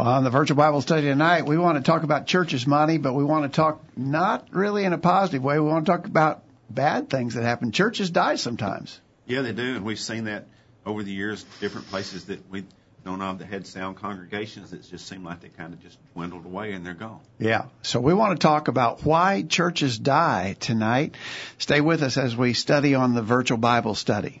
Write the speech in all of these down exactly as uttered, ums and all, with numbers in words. On the Virtual Bible Study tonight, we want to talk about churches, Monty, but we want to talk not really in a positive way. We want to talk about bad things that happen. Churches die sometimes. Yeah, they do, and we've seen that over the years, different places that we've known of that had sound congregations that just seem like they kind of just dwindled away and they're gone. Yeah, so we want to talk about why churches die tonight. Stay with us as we study on the Virtual Bible Study.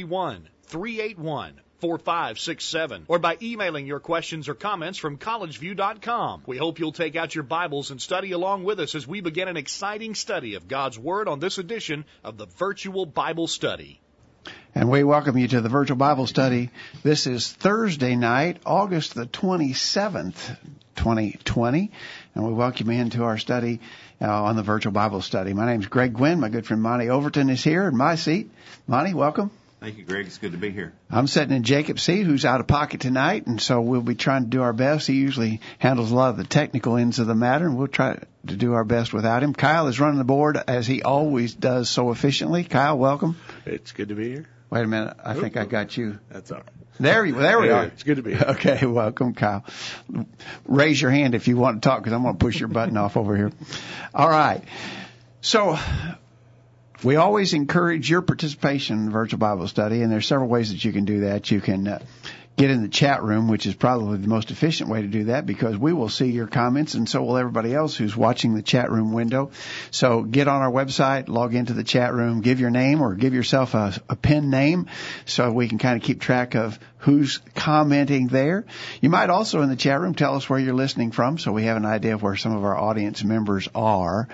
one, three eight one, four five six seven or by emailing your questions or comments from college view dot com. We hope you'll take out your Bibles and study along with us as we begin an exciting study of God's Word on this edition of the Virtual Bible Study. And we welcome you to the Virtual Bible Study. This is Thursday night, August the twenty-seventh, twenty twenty, and we welcome you into our study uh, on the Virtual Bible Study. My name is Greg Gwynn. My good friend Monty Overton is here in my seat. Monty, welcome. Thank you, Greg. It's good to be here. I'm sitting in Jacob's seat, who's out of pocket tonight, and so we'll be trying to do our best. He usually handles a lot of the technical ends of the matter, and we'll try to do our best without him. Kyle is running the board, as he always does so efficiently. Kyle, welcome. It's good to be here. Wait a minute. I Oop. think I got you. That's all right. There you, there we hey, are. It's good to be here. Okay, welcome, Kyle. Raise your hand if you want to talk, because I'm going to push your button off over here. All right. So we always encourage your participation in the Virtual Bible Study, and there's several ways that you can do that. You can uh, get in the chat room, which is probably the most efficient way to do that, because we will see your comments, and so will everybody else who's watching the chat room window. So get on our website, log into the chat room, give your name or give yourself a, a pen name so we can kind of keep track of who's commenting there. You might also in the chat room tell us where you're listening from so we have an idea of where some of our audience members are.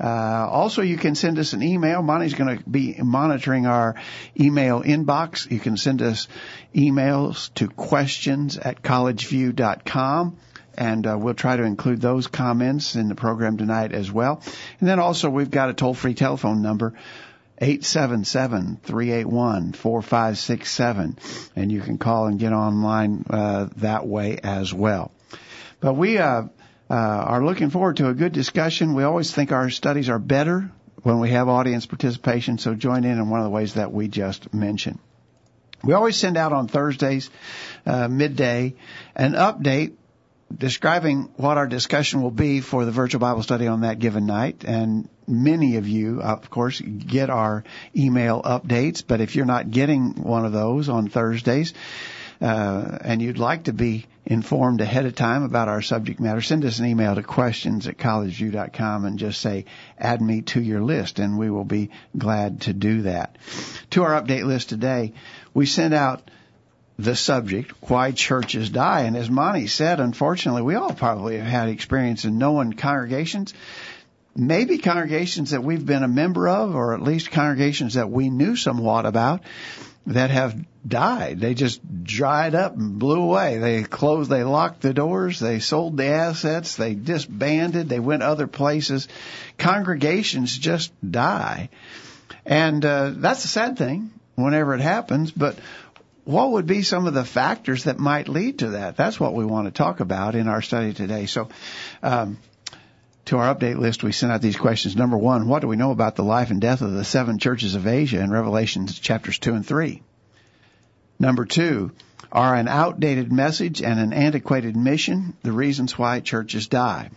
Uh, also, you can send us an email. Monty's going to be monitoring our email inbox. You can send us emails to questions at college view dot com. And uh, we'll try to include those comments in the program tonight as well. And then also we've got a toll-free telephone number, eight seven seven, three eight one, four five six seven. And you can call and get online uh, that way as well. But we uh, uh, are looking forward to a good discussion. We always think our studies are better when we have audience participation, so join in in one of the ways that we just mentioned. We always send out on Thursdays, uh, midday, an update describing what our discussion will be for the Virtual Bible Study on that given night. And many of you, of course, get our email updates. But if you're not getting one of those on Thursdays, uh, and you'd like to be informed ahead of time about our subject matter, send us an email to questions at college view dot com and just say, add me to your list, and we will be glad to do that. To our update list today, we sent out the subject, why churches die. And as Monty said, unfortunately, we all probably have had experience in knowing congregations, maybe congregations that we've been a member of, or at least congregations that we knew somewhat about, that have died. They just dried up and blew away. They closed, they locked the doors, they sold the assets, they disbanded, they went other places. Congregations just die. And uh, that's a sad thing whenever it happens, but what would be some of the factors that might lead to that? That's what we want to talk about in our study today. So um, to our update list, we sent out these questions. Number one, what do we know about the life and death of the seven churches of Asia in Revelation chapters two and three? Number two, are an outdated message and an antiquated mission the reasons why churches die?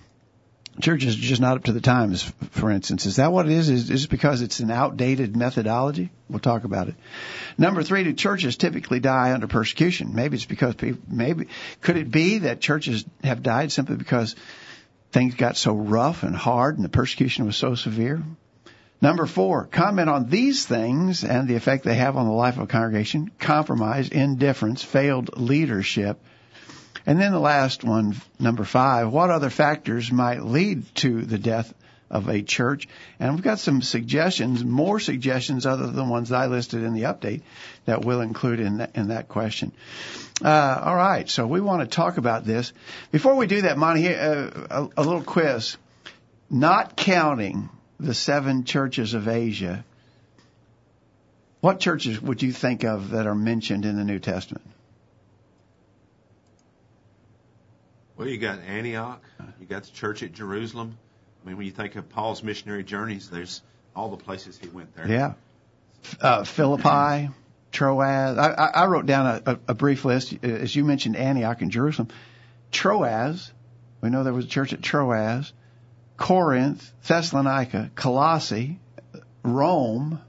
Churches are just not up to the times, for instance. Is that what it is? Is it because it's an outdated methodology? We'll talk about it. Number three, do churches typically die under persecution? Maybe it's because people, maybe, could it be that churches have died simply because things got so rough and hard and the persecution was so severe? Number four, comment on these things and the effect they have on the life of a congregation: compromise, indifference, failed leadership. And then the last one, number five, what other factors might lead to the death of a church. And we've got some suggestions, more suggestions other than the ones that I listed in the update that we'll include in that, in that question. Uh, all right, so we want to talk about this. Before we do that, Monty, uh, a, a little quiz. Not counting the seven churches of Asia, what churches would you think of that are mentioned in the New Testament? Well, you got Antioch, you got the church at Jerusalem. I mean, when you think of Paul's missionary journeys, there's all the places he went there. Yeah. Uh, Philippi, Troas. I, I wrote down a, a brief list. As you mentioned, Antioch and Jerusalem. Troas. We know there was a church at Troas. Corinth, Thessalonica, Colossae, Rome.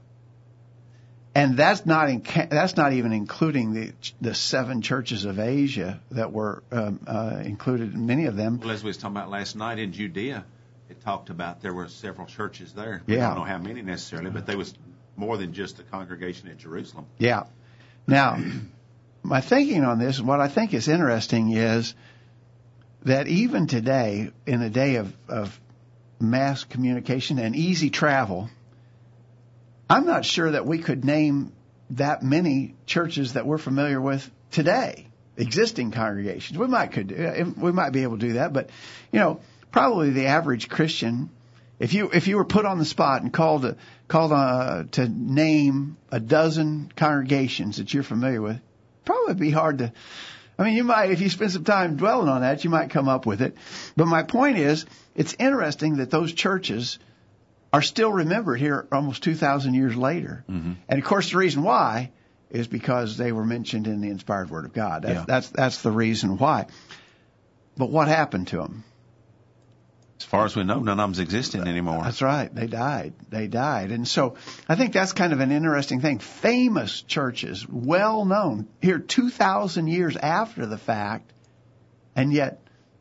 And that's not in, that's not even including the the seven churches of Asia that were um, uh, included, many of them. Well, as we was talking about last night in Judea, it talked about there were several churches there. We yeah. don't know how many necessarily, but they was more than just the congregation at Jerusalem. Yeah. Now, my thinking on this, what I think is interesting is that even today, in a day of, of mass communication and easy travel, I'm not sure that we could name that many churches that we're familiar with today, existing congregations. We might could do, we might be able to do that, but you know, probably the average Christian, if you if you were put on the spot and called a, called a, to name a dozen congregations that you're familiar with, probably be hard to. I mean, you might, if you spend some time dwelling on that, you might come up with it. But my point is, it's interesting that those churches are still remembered here almost two thousand years later. Mm-hmm. And, of course, the reason why is because they were mentioned in the inspired Word of God. That's, yeah. that's, that's the reason why. But what happened to them? As far as we know, none of them's existing anymore. That's right. They died. They died. And so I think that's kind of an interesting thing. Famous churches, well-known, here two thousand years after the fact, and yet,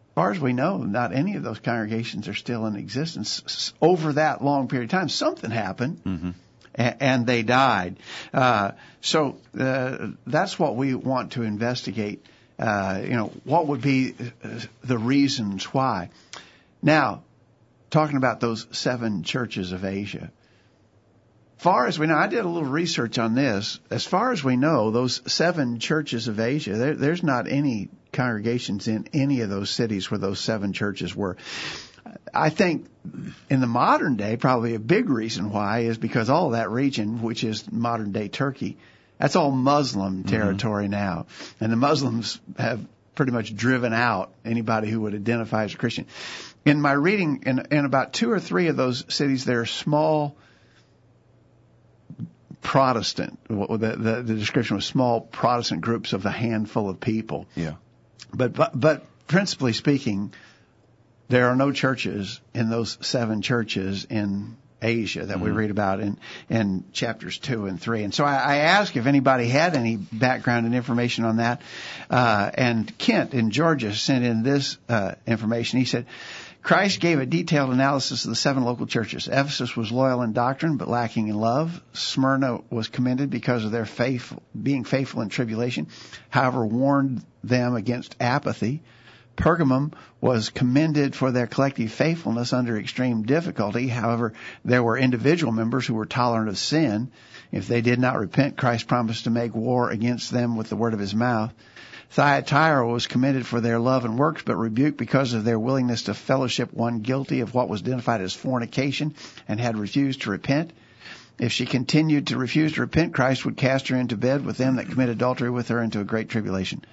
as far as we know, not any of those congregations are still in existence over that long period of time. Something happened, mm-hmm. and they died. Uh, so uh, that's what we want to investigate. Uh, you know, what would be the reasons why? Now, talking about those seven churches of Asia, far as we know, I did a little research on this. As far as we know, those seven churches of Asia, there, there's not any congregations in any of those cities where those seven churches were. I think in the modern day, probably a big reason why is because all that region, which is modern day Turkey, that's all Muslim territory mm-hmm. now. And the Muslims have pretty much driven out anybody who would identify as a Christian. In my reading, in, in about two or three of those cities, there are small Protestant, the, the, the description was small Protestant groups of a handful of people. Yeah. But, but but principally speaking, there are no churches in those seven churches in Asia that mm-hmm. we read about in, in chapters two and three. And so I, I asked if anybody had any background and information on that. Uh, and Kent in Georgia sent in this uh, information. He said, Christ gave a detailed analysis of the seven local churches. Ephesus was loyal in doctrine but lacking in love. Smyrna was commended because of their faithful, being faithful in tribulation, however warned them against apathy. Pergamum was commended for their collective faithfulness under extreme difficulty. However, there were individual members who were tolerant of sin. If they did not repent, Christ promised to make war against them with the word of his mouth. Thyatira was commended for their love and works, but rebuked because of their willingness to fellowship one guilty of what was identified as fornication and had refused to repent. If she continued to refuse to repent, Christ would cast her into bed with them that commit adultery with her into a great tribulation.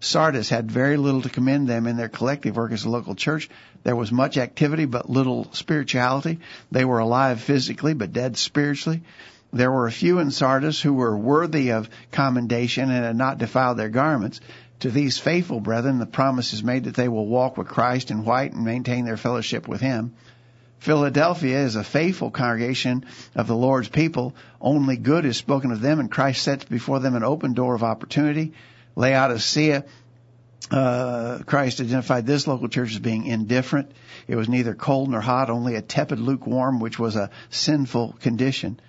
Sardis had very little to commend them in their collective work as a local church. There was much activity, but little spirituality. They were alive physically, but dead spiritually. There were a few in Sardis who were worthy of commendation and had not defiled their garments. To these faithful brethren, the promise is made that they will walk with Christ in white and maintain their fellowship with him. Philadelphia is a faithful congregation of the Lord's people. Only good is spoken of them, and Christ sets before them an open door of opportunity. Laodicea, uh, Christ identified this local church as being indifferent. It was neither cold nor hot, only a tepid lukewarm, which was a sinful condition.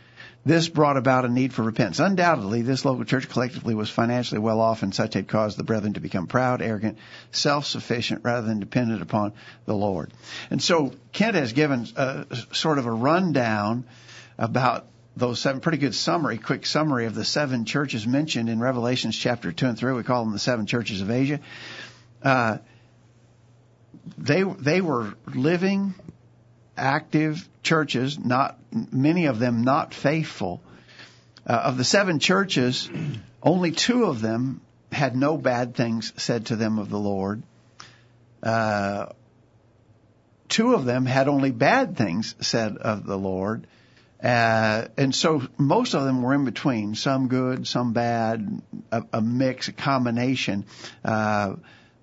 This brought about a need for repentance. Undoubtedly, this local church collectively was financially well off, and such had caused the brethren to become proud, arrogant, self-sufficient, rather than dependent upon the Lord. And so Kent has given a, sort of a rundown about those seven, pretty good summary, quick summary of the seven churches mentioned in Revelations chapter two and three. We call them the seven churches of Asia. Uh, they they were living, active churches, not many of them not faithful. Uh, of the seven churches, only two of them had no bad things said to them of the Lord. Uh, two of them had only bad things said of the Lord. Uh, and so most of them were in between, some good, some bad, a, a mix, a combination. Uh,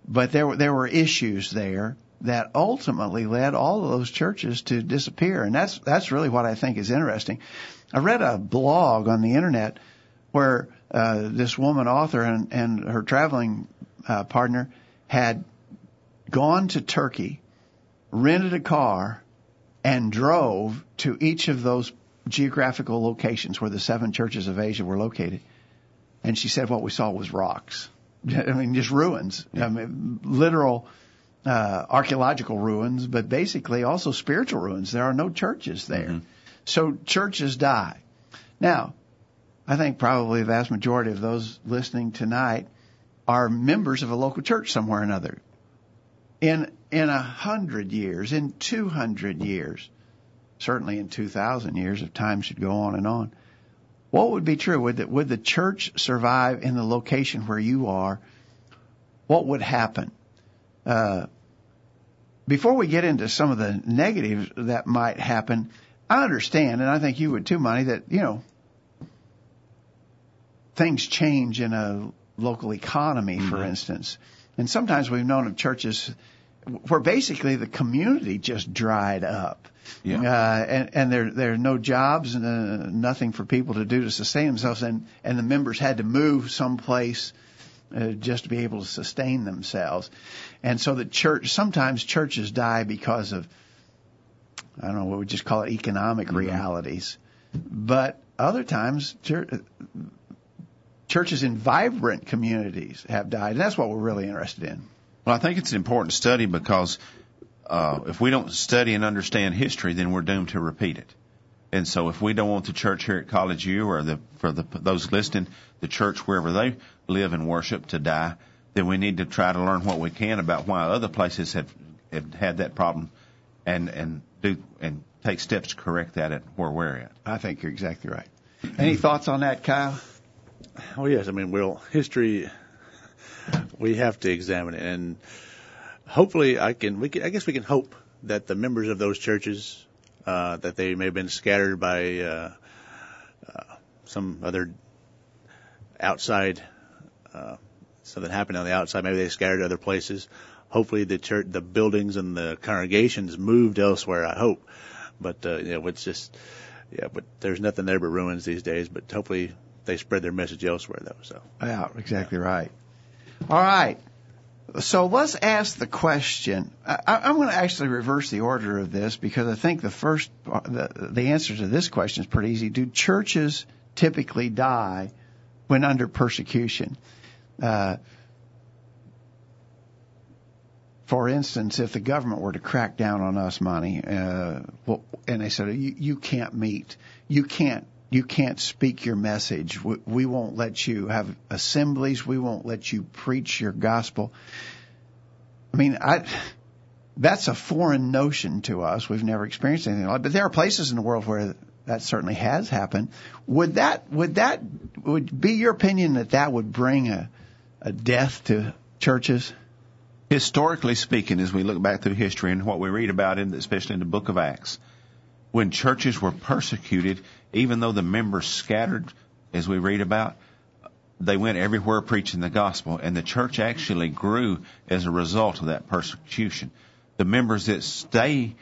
but there were, there were issues there that ultimately led all of those churches to disappear. And that's that's really what I think is interesting. I read a blog on the internet where uh, this woman author and, and her traveling uh, partner had gone to Turkey, rented a car, and drove to each of those geographical locations where the seven churches of Asia were located. And she said what we saw was rocks. I mean, just ruins. Yeah. I mean, literal Uh, archaeological ruins, but basically also spiritual ruins. There are no churches there. Mm-hmm. So churches die. Now, I think probably the vast majority of those listening tonight are members of a local church somewhere or another. In in a hundred years, in two hundred years, certainly in two thousand years, if time should go on and on, what would be true? Would the, would the church survive in the location where you are? What would happen? Uh, before we get into some of the negatives that might happen, I understand, and I think you would too, Monty, that, you know, things change in a local economy, for mm-hmm. instance. And sometimes we've known of churches where basically the community just dried up. Yeah. Uh, and, and there, there are no jobs and uh, nothing for people to do to sustain themselves. And, and the members had to move someplace Uh, just to be able to sustain themselves. And so the church, sometimes churches die because of, I don't know, what we just call it, economic mm-hmm. realities. But other times, church, churches in vibrant communities have died. And that's what we're really interested in. Well, I think it's an important study because uh, if we don't study and understand history, then we're doomed to repeat it. And so if we don't want the church here at College U or the for the those listening, the church wherever they live and worship to die, then we need to try to learn what we can about why other places have, have had that problem and and do and take steps to correct that at where we're at. I think you're exactly right. Any thoughts on that, Kyle? Oh, yes. I mean, well, history, we have to examine it. And hopefully I can, we can, I guess we can hope that the members of those churches Uh, that they may have been scattered by uh, uh, some other outside, uh, something happened on the outside. Maybe they scattered to other places. Hopefully the church, the buildings and the congregations moved elsewhere, I hope. But, uh, you know, it's just, yeah, but there's nothing there but ruins these days. But hopefully they spread their message elsewhere, though. So. Yeah, exactly yeah. right. All right. So let's ask the question. I, I'm going to actually reverse the order of this because I think the first, the, the answer to this question is pretty easy. Do churches typically die when under persecution? Uh, for instance, if the government were to crack down on us, Monty, uh, well, and they said, you, you can't meet, you can't. You can't speak your message. We, we won't let you have assemblies. We won't let you preach your gospel. I mean, I, that's a foreign notion to us. We've never experienced anything like it. But there are places in the world where that certainly has happened. Would that would that would be your opinion that that would bring a, a death to churches? Historically speaking, as we look back through history and what we read about, in, especially in the book of Acts, when churches were persecuted, even though the members scattered, as we read about, they went everywhere preaching the gospel, and the church actually grew as a result of that persecution. The members that stay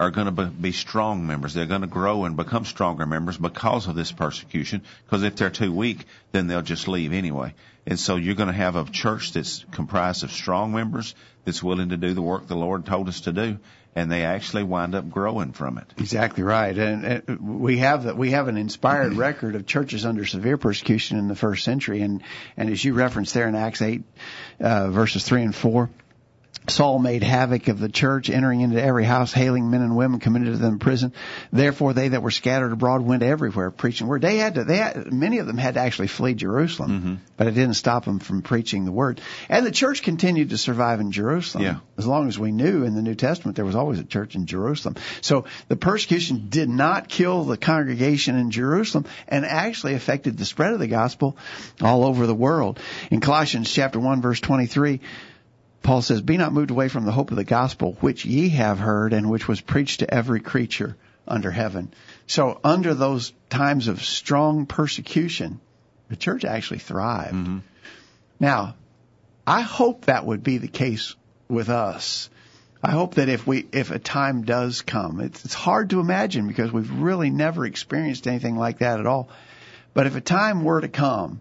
are going to be strong members. They're going to grow and become stronger members because of this persecution, because if they're too weak, then they'll just leave anyway. And so you're going to have a church that's comprised of strong members that's willing to do the work the Lord told us to do, and they actually wind up growing from it. Exactly right. And, and we have we have an inspired record of churches under severe persecution in the first century. And, and as you referenced there in Acts eight, uh, verses three and four, Saul made havoc of the church, entering into every house, hailing men and women, committed to them in prison. Therefore, they that were scattered abroad went everywhere preaching the word. They had to, they had, many of them had to actually flee Jerusalem, mm-hmm. but it didn't stop them from preaching the word. And the church continued to survive in Jerusalem. Yeah. As long as we knew in the New Testament, there was always a church in Jerusalem. So the persecution did not kill the congregation in Jerusalem and actually affected the spread of the gospel all over the world. In Colossians chapter one, verse twenty-three, Paul says, "Be not moved away from the hope of the gospel, which ye have heard, and which was preached to every creature under heaven." So under those times of strong persecution, the church actually thrived. Mm-hmm. Now, I hope that would be the case with us. I hope that if we, if a time does come, it's, it's hard to imagine because we've really never experienced anything like that at all. But if a time were to come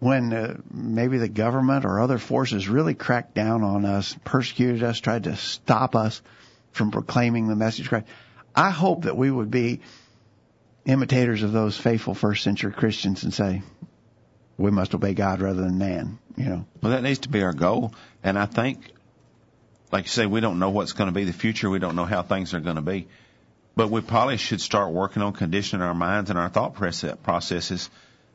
when uh, maybe the government or other forces really cracked down on us, persecuted us, tried to stop us from proclaiming the message of Christ, I hope that we would be imitators of those faithful first century Christians and say, we must obey God rather than man, you know. Well, that needs to be our goal. And I think, like you say, we don't know what's going to be the future. We don't know how things are going to be. But we probably should start working on conditioning our minds and our thought processes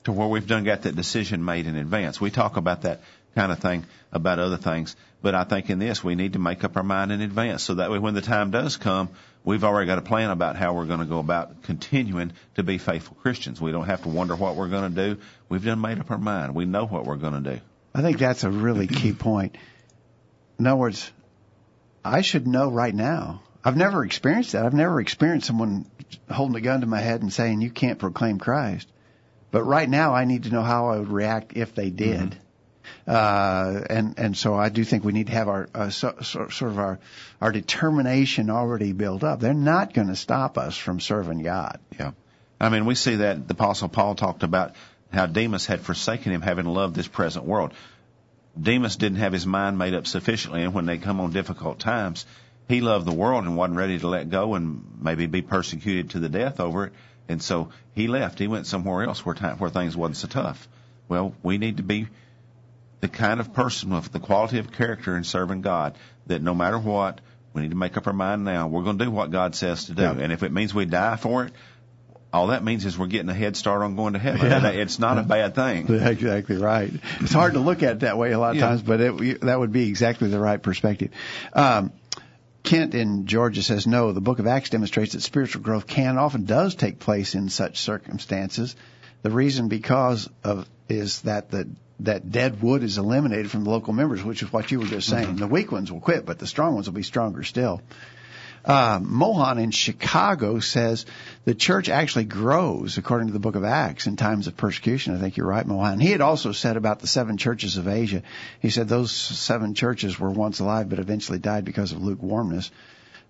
to where we've done got that decision made in advance. We talk about that kind of thing, about other things, but I think in this we need to make up our mind in advance so that way when the time does come, we've already got a plan about how we're going to go about continuing to be faithful Christians. We don't have to wonder what we're going to do. We've done made up our mind. We know what we're going to do. I think that's a really key point. In other words, I should know right now. I've never experienced that. I've never experienced someone holding a gun to my head and saying, you can't proclaim Christ. But right now, I need to know how I would react if they did. Mm-hmm. Uh, and, and so I do think we need to have our, uh, so, so, sort of our, our determination already built up. They're not going to stop us from serving God. Yeah. I mean, we see that the Apostle Paul talked about how Demas had forsaken him, having loved this present world. Demas didn't have his mind made up sufficiently, and when they come on difficult times, he loved the world and wasn't ready to let go and maybe be persecuted to the death over it. And so he left. He went somewhere else where time, where things wasn't so tough. Well, we need to be the kind of person with the quality of character in serving God that no matter what, we need to make up our mind now. We're going to do what God says to do. Yeah. And if it means we die for it, all that means is we're getting a head start on going to heaven. Yeah. It's not a bad thing. Exactly right. It's hard to look at it that way a lot of yeah. times, but it, that would be exactly the right perspective. Um Kent in Georgia says, no, the book of Acts demonstrates that spiritual growth can and often does take place in such circumstances. The reason because of is that the that dead wood is eliminated from the local members, which is what you were just saying. Mm-hmm. The weak ones will quit, but the strong ones will be stronger still. Uh, Mohan in Chicago says the church actually grows, according to the book of Acts, in times of persecution. I think you're right, Mohan. He had also said about the seven churches of Asia. He said those seven churches were once alive but eventually died because of lukewarmness.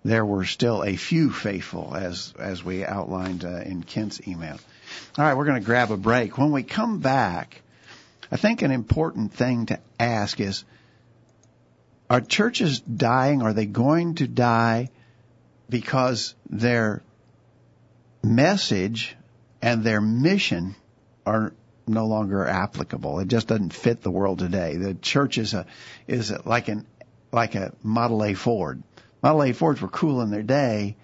There were still a few faithful, as, as we outlined uh, in Kent's email. All right, we're going to grab a break. When we come back, I think an important thing to ask is, are churches dying? Are they going to die because their message and their mission are no longer applicable? It just doesn't fit the world today. The church is a is a, like an like a Model A Ford. Model A Fords were cool in their day,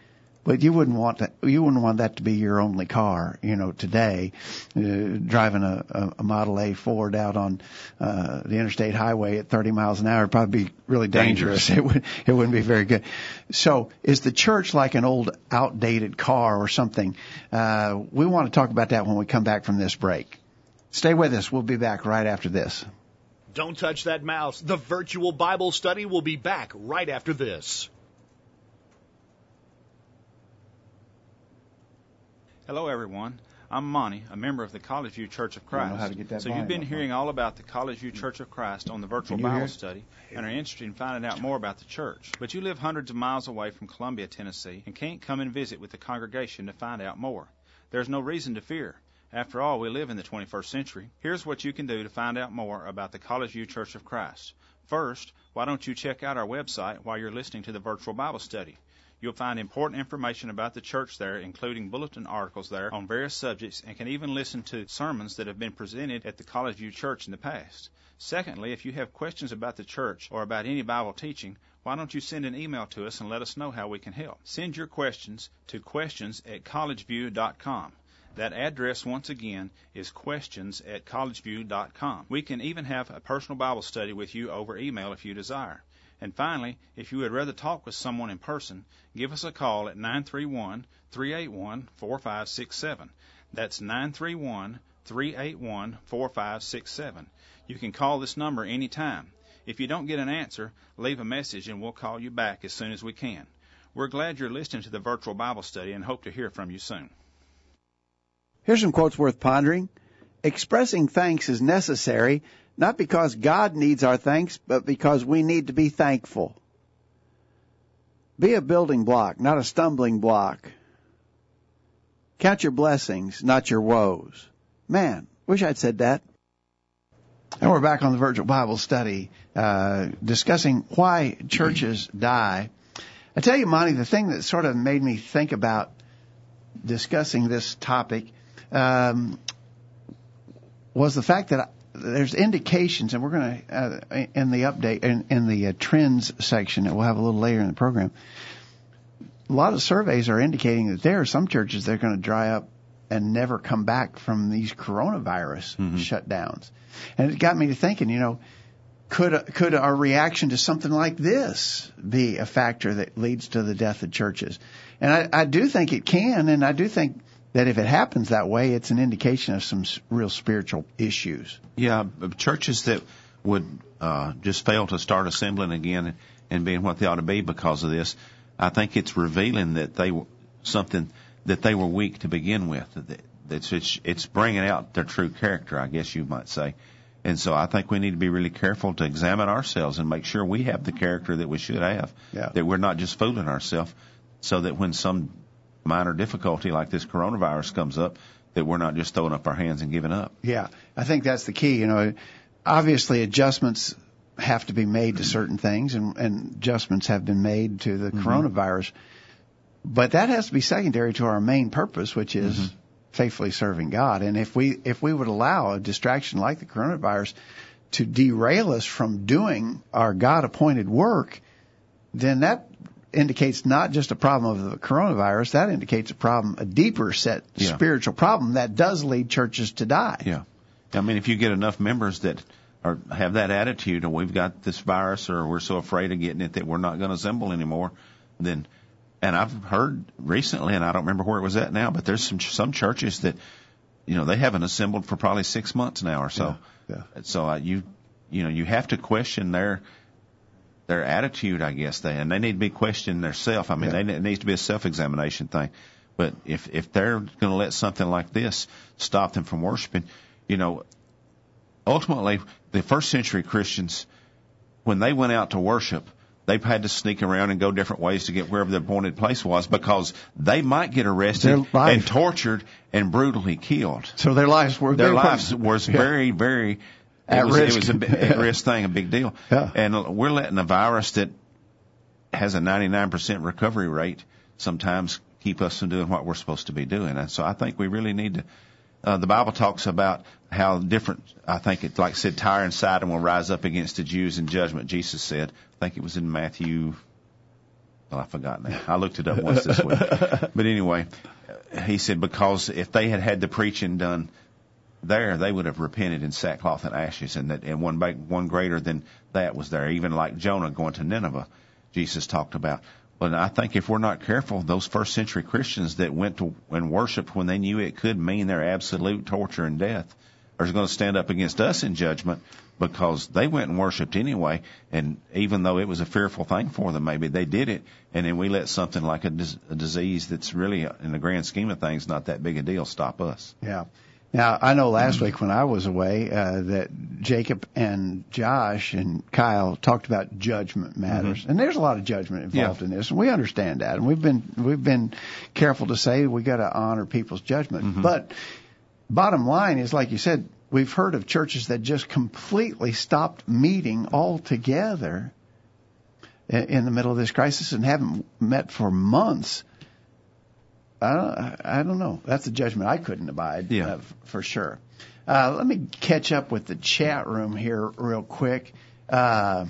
but you wouldn't want that. You wouldn't want that to be your only car, you know. Today, uh, driving a, a Model A Ford out on uh, the interstate highway at thirty miles an hour would probably be really dangerous. dangerous. It would. It wouldn't be very good. So, is the church like an old, outdated car or something? Uh, we want to talk about that when we come back from this break. Stay with us. We'll be back right after this. Don't touch that mouse. The Virtual Bible Study will be back right after this. Hello, everyone. I'm Monty, a member of the College View Church of Christ. You know how to get that so you've been hearing all about the College View Church of Christ on the Virtual Bible hear? Study and are interested in finding out more about the church. But you live hundreds of miles away from Columbia, Tennessee, and can't come and visit with the congregation to find out more. There's no reason to fear. After all, we live in the twenty-first century. Here's what you can do to find out more about the College View Church of Christ. First, why don't you check out our website while you're listening to the Virtual Bible Study? You'll find important information about the church there, including bulletin articles there on various subjects, and can even listen to sermons that have been presented at the College View Church in the past. Secondly, if you have questions about the church or about any Bible teaching, why don't you send an email to us and let us know how we can help? Send your questions to questions at collegeview dot com. That address, once again, is questions at collegeview dot com. We can even have a personal Bible study with you over email if you desire. And finally, if you would rather talk with someone in person, give us a call at nine three one, three eight one, four five six seven. That's nine three one, three eight one, four five six seven. You can call this number anytime. If you don't get an answer, leave a message and we'll call you back as soon as we can. We're glad you're listening to the Virtual Bible Study and hope to hear from you soon. Here's some quotes worth pondering. Expressing thanks is necessary, not because God needs our thanks, but because we need to be thankful. Be a building block, not a stumbling block. Count your blessings, not your woes. Man, wish I'd said that. And we're back on the Virtual Bible Study, uh, discussing why churches die. I tell you, Monty, the thing that sort of made me think about discussing this topic um, was the fact that I, there's indications, and we're going to, uh, in the update, in, in the uh, trends section that we'll have a little later in the program, a lot of surveys are indicating that there are some churches that are going to dry up and never come back from these coronavirus mm-hmm. shutdowns. And it got me to thinking, you know, could could our reaction to something like this be a factor that leads to the death of churches? And I, I do think it can, and I do think that if it happens that way, it's an indication of some real spiritual issues. Yeah, churches that would uh, just fail to start assembling again and being what they ought to be because of this, I think it's revealing that they were something that they were weak to begin with. It's, it's, it's bringing out their true character, I guess you might say. And so I think we need to be really careful to examine ourselves and make sure we have the character that we should have, yeah. that we're not just fooling ourselves, so that when some minor difficulty like this coronavirus comes up, that we're not just throwing up our hands and giving up. Yeah, I think that's the key. You know, obviously adjustments have to be made to certain things, and, and adjustments have been made to the mm-hmm. coronavirus. But that has to be secondary to our main purpose, which is mm-hmm. faithfully serving God. And if we if we would allow a distraction like the coronavirus to derail us from doing our God-appointed work, then that indicates not just a problem of the coronavirus, that indicates a problem, a deeper set yeah. spiritual problem that does lead churches to die. Yeah. I mean, if you get enough members that are, have that attitude, or we've got this virus, or we're so afraid of getting it that we're not going to assemble anymore, then, and I've heard recently, and I don't remember where it was at now, but there's some some churches that, you know, they haven't assembled for probably six months now or so. Yeah. yeah. So uh, you, you know, you have to question their their attitude, I guess, they, and they need to be questioning themselves. I mean, yeah. they, it needs to be a self-examination thing. But if, if they're going to let something like this stop them from worshiping, you know, ultimately, the first century Christians, when they went out to worship, they've had to sneak around and go different ways to get wherever the appointed place was, because they might get arrested and tortured and brutally killed. So their lives were their lives was very, very... At it was, risk. It was a big, at risk thing, a big deal. Yeah. And we're letting a virus that has a ninety-nine percent recovery rate sometimes keep us from doing what we're supposed to be doing. And so I think we really need to, uh, the Bible talks about how different, I think it, like said, Tyre and Sidon will rise up against the Jews in judgment, Jesus said. I think it was in Matthew, well, I forgot now. I looked it up once this week. But anyway, he said, because if they had had the preaching done there, they would have repented in sackcloth and ashes, and that, and one one greater than that was there. Even like Jonah going to Nineveh, Jesus talked about. But I think if we're not careful, those first century Christians that went to and worshiped when they knew it could mean their absolute torture and death are going to stand up against us in judgment because they went and worshiped anyway. And even though it was a fearful thing for them, maybe they did it. And then we let something like a, dis- a disease that's really, in the grand scheme of things, not that big a deal, stop us. Yeah. Now, I know last mm-hmm. week when I was away uh, that Jacob and Josh and Kyle talked about judgment matters. Mm-hmm. And there's a lot of judgment involved yeah. in this, and we understand that. And we've been we've been careful to say we got to honor people's judgment. Mm-hmm. But bottom line is, like you said, we've heard of churches that just completely stopped meeting altogether in, in the middle of this crisis and haven't met for months. I don't, I don't know. That's a judgment I couldn't abide, yeah. uh, f- for sure. Uh, let me catch up with the chat room here real quick. Uh,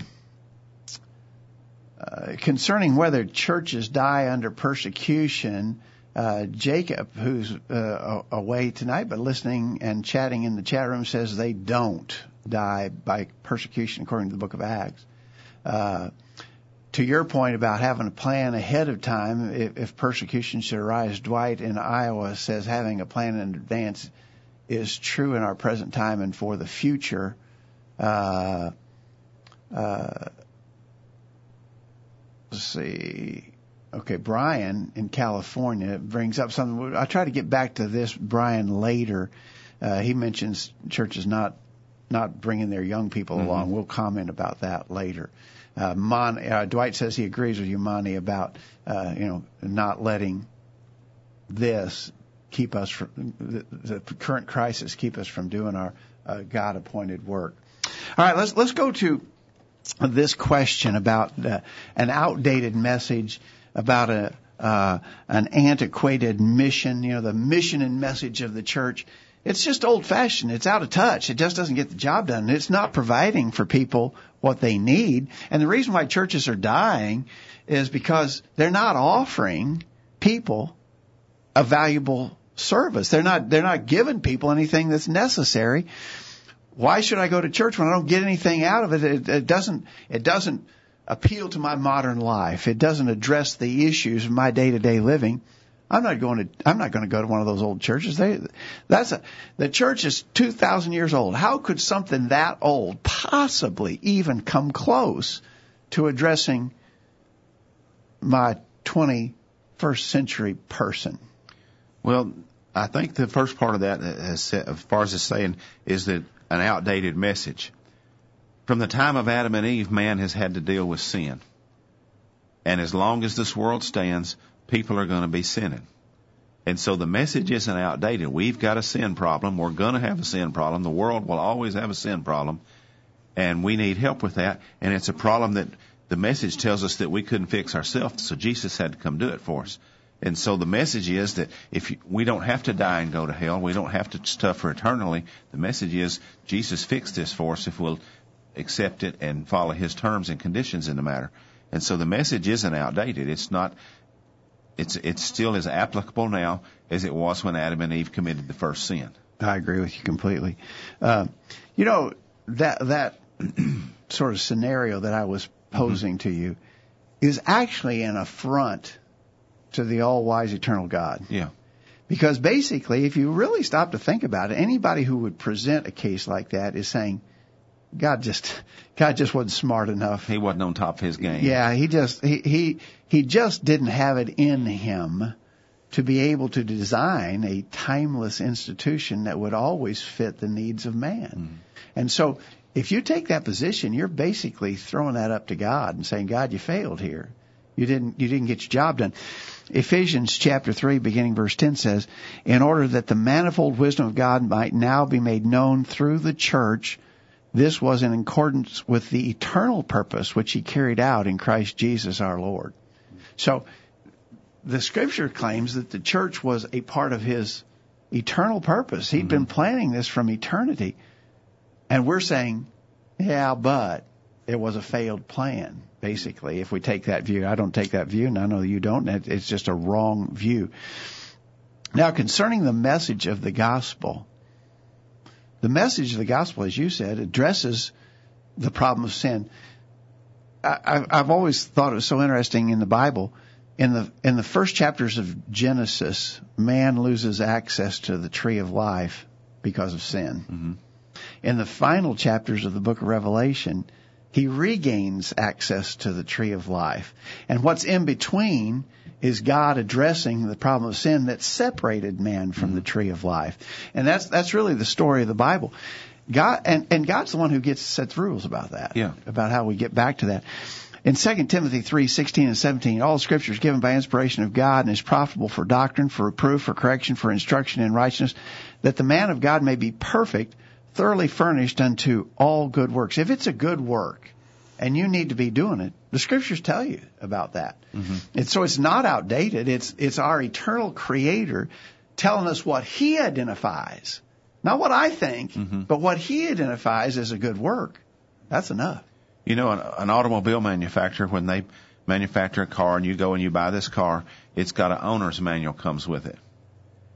uh, concerning whether churches die under persecution, uh, Jacob, who's uh, away tonight but listening and chatting in the chat room, says they don't die by persecution according to the book of Acts. Uh To your point about having a plan ahead of time, if, if persecution should arise, Dwight in Iowa says having a plan in advance is true in our present time and for the future. Uh, uh, let's see. Okay, Brian in California brings up something. I'll try to get back to this, Brian, later. Uh, he mentions churches not, not bringing their young people mm-hmm. along. We'll comment about that later. Uh, Mon, uh, Dwight says he agrees with you, Monty, about uh, you know not letting this keep us from the, the current crisis keep us from doing our uh, God-appointed work. All right, let's let's go to this question about uh, an outdated message about a uh, an antiquated mission. You know, the mission and message of the church. It's just old-fashioned. It's out of touch. It just doesn't get the job done. It's not providing for people what they need. And the reason why churches are dying is because they're not offering people a valuable service. They're not, they're not giving people anything that's necessary. Why should I go to church when I don't get anything out of it? It, it doesn't, it doesn't appeal to my modern life. It doesn't address the issues of my day-to-day living. I'm not going to. I'm not going to go to one of those old churches. They, that's a, the church is two thousand years old. How could something that old possibly even come close to addressing my twenty-first century person? Well, I think the first part of that, as far as it's saying, is that an outdated message. From the time of Adam and Eve, man has had to deal with sin, and as long as this world stands, people are going to be sinning. And so the message isn't outdated. We've got a sin problem. We're going to have a sin problem. The world will always have a sin problem. And we need help with that. And it's a problem that the message tells us that we couldn't fix ourselves. So Jesus had to come do it for us. And so the message is that if you, we don't have to die and go to hell. We don't have to suffer eternally. The message is Jesus fixed this for us if we'll accept it and follow his terms and conditions in the matter. And so the message isn't outdated. It's not... It's it's still as applicable now as it was when Adam and Eve committed the first sin. I agree with you completely. Uh, you know, that that sort of scenario that I was posing mm-hmm. to you is actually an affront to the all-wise eternal God. Yeah. Because basically, if you really stop to think about it, anybody who would present a case like that is saying, God just, God just wasn't smart enough. He wasn't on top of his game. Yeah, he just, he, he, he just didn't have it in him to be able to design a timeless institution that would always fit the needs of man. Mm. And so, if you take that position, you're basically throwing that up to God and saying, God, you failed here. You didn't, you didn't get your job done. Ephesians chapter three, beginning verse ten says, in order that the manifold wisdom of God might now be made known through the church, this was in accordance with the eternal purpose which he carried out in Christ Jesus our Lord. So the Scripture claims that the church was a part of his eternal purpose. He'd mm-hmm. been planning this from eternity. And we're saying, yeah, but it was a failed plan, basically, if we take that view. I don't take that view, and I know you don't. It's just a wrong view. Now, concerning the message of the gospel... The message of the gospel, as you said, addresses the problem of sin. I, I've always thought it was so interesting in the Bible. In the in the first chapters of Genesis, man loses access to the tree of life because of sin. Mm-hmm. In the final chapters of the book of Revelation, he regains access to the tree of life. And what's in between is God addressing the problem of sin that separated man from mm-hmm. the tree of life. And that's that's really the story of the Bible. God and, and God's the one who gets sets rules about that, yeah. about how we get back to that. In Second Timothy three sixteen and seventeen, all Scripture is given by inspiration of God and is profitable for doctrine, for reproof, for correction, for instruction in righteousness, that the man of God may be perfect, thoroughly furnished unto all good works. If it's a good work and you need to be doing it, the Scriptures tell you about that. Mm-hmm. And so it's not outdated. It's it's our eternal Creator telling us what He identifies. Not what I think, mm-hmm. but what He identifies as a good work. That's enough. You know, an, an automobile manufacturer, when they manufacture a car and you go and you buy this car, it's got an owner's manual comes with it.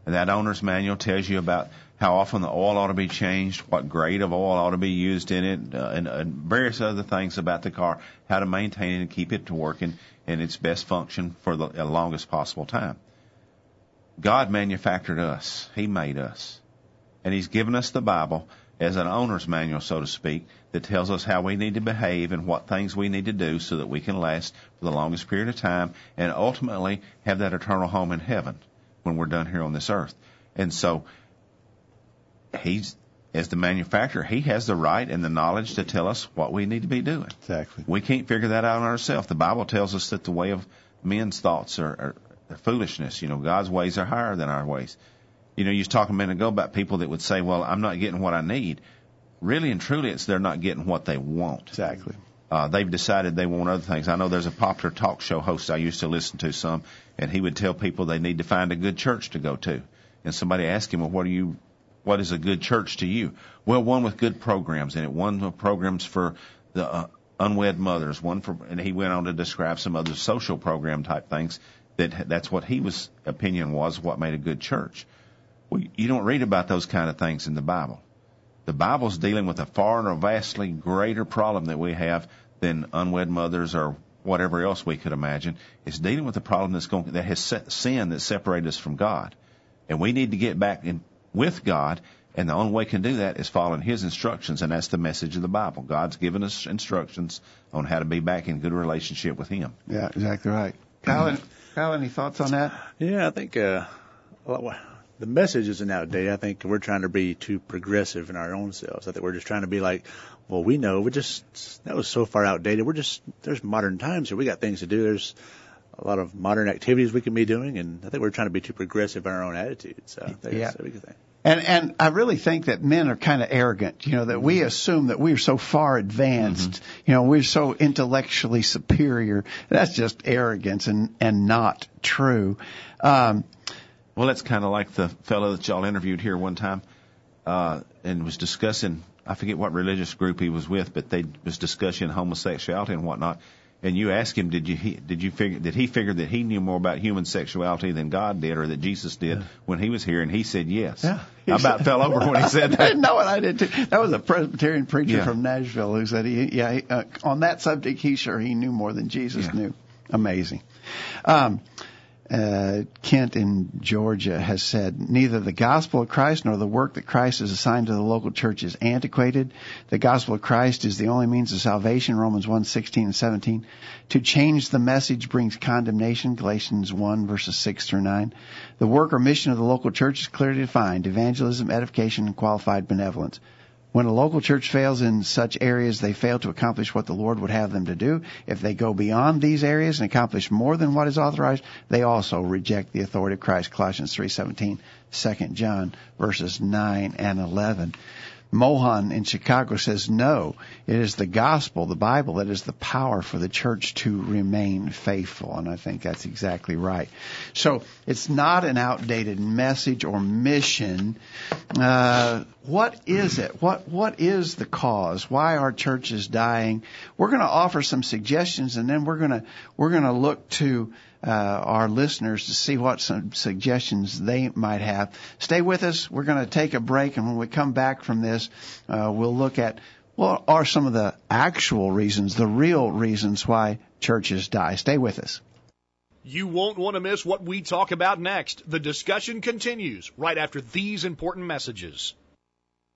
And that owner's manual tells you about how often the oil ought to be changed, what grade of oil ought to be used in it, uh, and, and various other things about the car, how to maintain it and keep it to working in its best function for the, the longest possible time. God manufactured us. He made us. And He's given us the Bible as an owner's manual, so to speak, that tells us how we need to behave and what things we need to do so that we can last for the longest period of time and ultimately have that eternal home in heaven when we're done here on this earth. And so He's, as the manufacturer, He has the right and the knowledge to tell us what we need to be doing. Exactly. We can't figure that out on ourselves. The Bible tells us that the way of men's thoughts are, are foolishness. You know, God's ways are higher than our ways. You know, you was talking a minute ago about people that would say, well, I'm not getting what I need. Really and truly, it's they're not getting what they want. Exactly. Uh, they've decided they want other things. I know there's a popular talk show host I used to listen to some, and he would tell people they need to find a good church to go to. And somebody asked him, well, what, are you, what is a good church to you? Well, one with good programs in it, one with programs for the uh, unwed mothers, one for, and he went on to describe some other social program type things. That That's what his opinion was, what made a good church. Well, you don't read about those kind of things in the Bible. The Bible's dealing with a far and vastly greater problem that we have than unwed mothers or whatever else we could imagine. It's dealing with a problem that's going, that has sin that separated us from God. And we need to get back in with God, and the only way we can do that is following His instructions, and that's the message of the Bible. God's given us instructions on how to be back in good relationship with Him. Yeah, exactly right. Kyle, Kyle any thoughts on that? Yeah, I think uh, well, the message isn't outdated. I think we're trying to be too progressive in our own selves. I think we're just trying to be like, well, we know. We're just, that was so far outdated. We're just, there's modern times here. We got things to do. There's a lot of modern activities we can be doing, and I think we're trying to be too progressive in our own attitudes. So I think yeah. that's a big thing. And, and I really think that men are kind of arrogant, you know, that we assume that we're so far advanced, mm-hmm. you know, we're so intellectually superior. That's just arrogance and, and not true. Um, Well, that's kind of like the fellow that y'all interviewed here one time uh, and was discussing, I forget what religious group he was with, but they was discussing homosexuality and whatnot. And you asked him, did you did you figure did he figure that he knew more about human sexuality than God did or that Jesus did yeah. when he was here? And he said yes. Yeah, he I about said, fell over when he said that. I didn't know it. I did too. That was a Presbyterian preacher yeah. from Nashville who said, he, yeah, he, uh, on that subject, he sure he knew more than Jesus yeah. knew. Amazing. Um Uh, Kent in Georgia has said, neither the gospel of Christ nor the work that Christ has assigned to the local church is antiquated. The gospel of Christ is the only means of salvation, Romans one sixteen and seventeen. To change the message brings condemnation, Galatians one, verses six through nine. The work or mission of the local church is clearly defined, evangelism, edification, and qualified benevolence. When a local church fails in such areas, they fail to accomplish what the Lord would have them to do. If they go beyond these areas and accomplish more than what is authorized, they also reject the authority of Christ. Colossians three seventeen, Second John verses nine and eleven. Mohan in Chicago says, no, it is the gospel, the Bible, that is the power for the church to remain faithful. And I think that's exactly right. So it's not an outdated message or mission. Uh, what is it? What What is the cause? Why are churches dying? We're going to offer some suggestions, and then we're going to we're going to look to uh, our listeners to see what some suggestions they might have. Stay with us. We're going to take a break, and when we come back from this, uh, we'll look at what are some of the actual reasons, the real reasons why churches die. Stay with us. You won't want to miss what we talk about next. The discussion continues right after these important messages.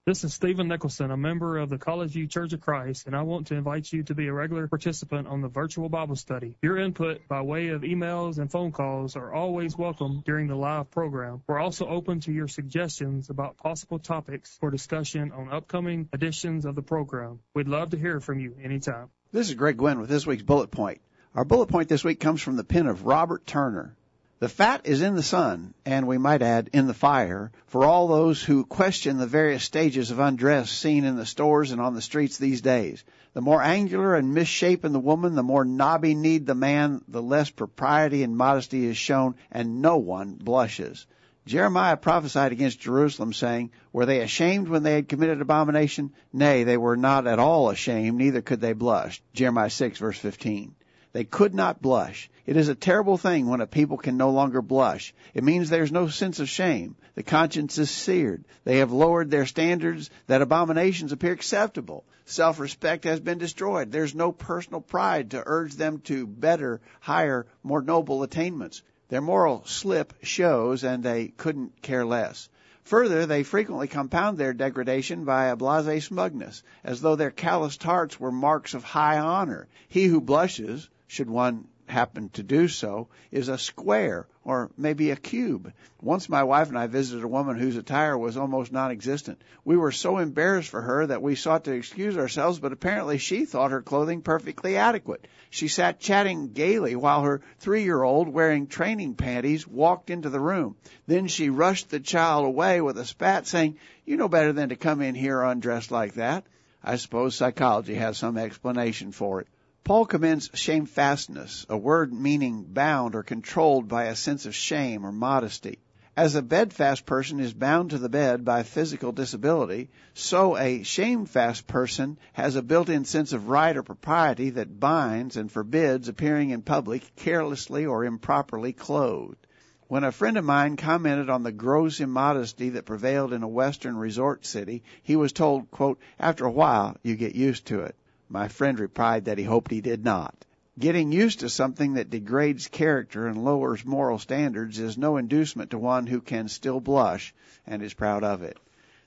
This is Stephen Nicholson, a member of the College View Church of Christ, and I want to invite you to be a regular participant on the Virtual Bible Study. Your input by way of emails and phone calls are always welcome during the live program. We're also open to your suggestions about possible topics for discussion on upcoming editions of the program. We'd love to hear from you anytime. This is Greg Gwynn with this week's bullet point. Our bullet point this week comes from the pen of Robert Turner. The fat is in the sun, and we might add, in the fire, for all those who question the various stages of undress seen in the stores and on the streets these days. The more angular and misshapen the woman, the more knobby-kneed the man, the less propriety and modesty is shown, and no one blushes. Jeremiah prophesied against Jerusalem, saying, Were they ashamed when they had committed abomination? Nay, they were not at all ashamed, neither could they blush. Jeremiah six, verse fifteen. They could not blush. It is a terrible thing when a people can no longer blush. It means there's no sense of shame. The conscience is seared. They have lowered their standards that abominations appear acceptable. Self-respect has been destroyed. There's no personal pride to urge them to better, higher, more noble attainments. Their moral slip shows, and they couldn't care less. Further, they frequently compound their degradation by a blasé smugness, as though their calloused hearts were marks of high honor. He who blushes, should one happen to do so, is a square or maybe a cube. Once my wife and I visited a woman whose attire was almost non-existent. We were so embarrassed for her that we sought to excuse ourselves, but apparently she thought her clothing perfectly adequate. She sat chatting gaily while her three-year-old, wearing training panties, walked into the room. Then she rushed the child away with a spat, saying, "You know better than to come in here undressed like that." I suppose psychology has some explanation for it. Paul commends shamefastness, a word meaning bound or controlled by a sense of shame or modesty. As a bedfast person is bound to the bed by physical disability, so a shamefast person has a built-in sense of right or propriety that binds and forbids appearing in public carelessly or improperly clothed. When a friend of mine commented on the gross immodesty that prevailed in a Western resort city, he was told, quote, "After a while, you get used to it." My friend replied that he hoped he did not. Getting used to something that degrades character and lowers moral standards is no inducement to one who can still blush and is proud of it.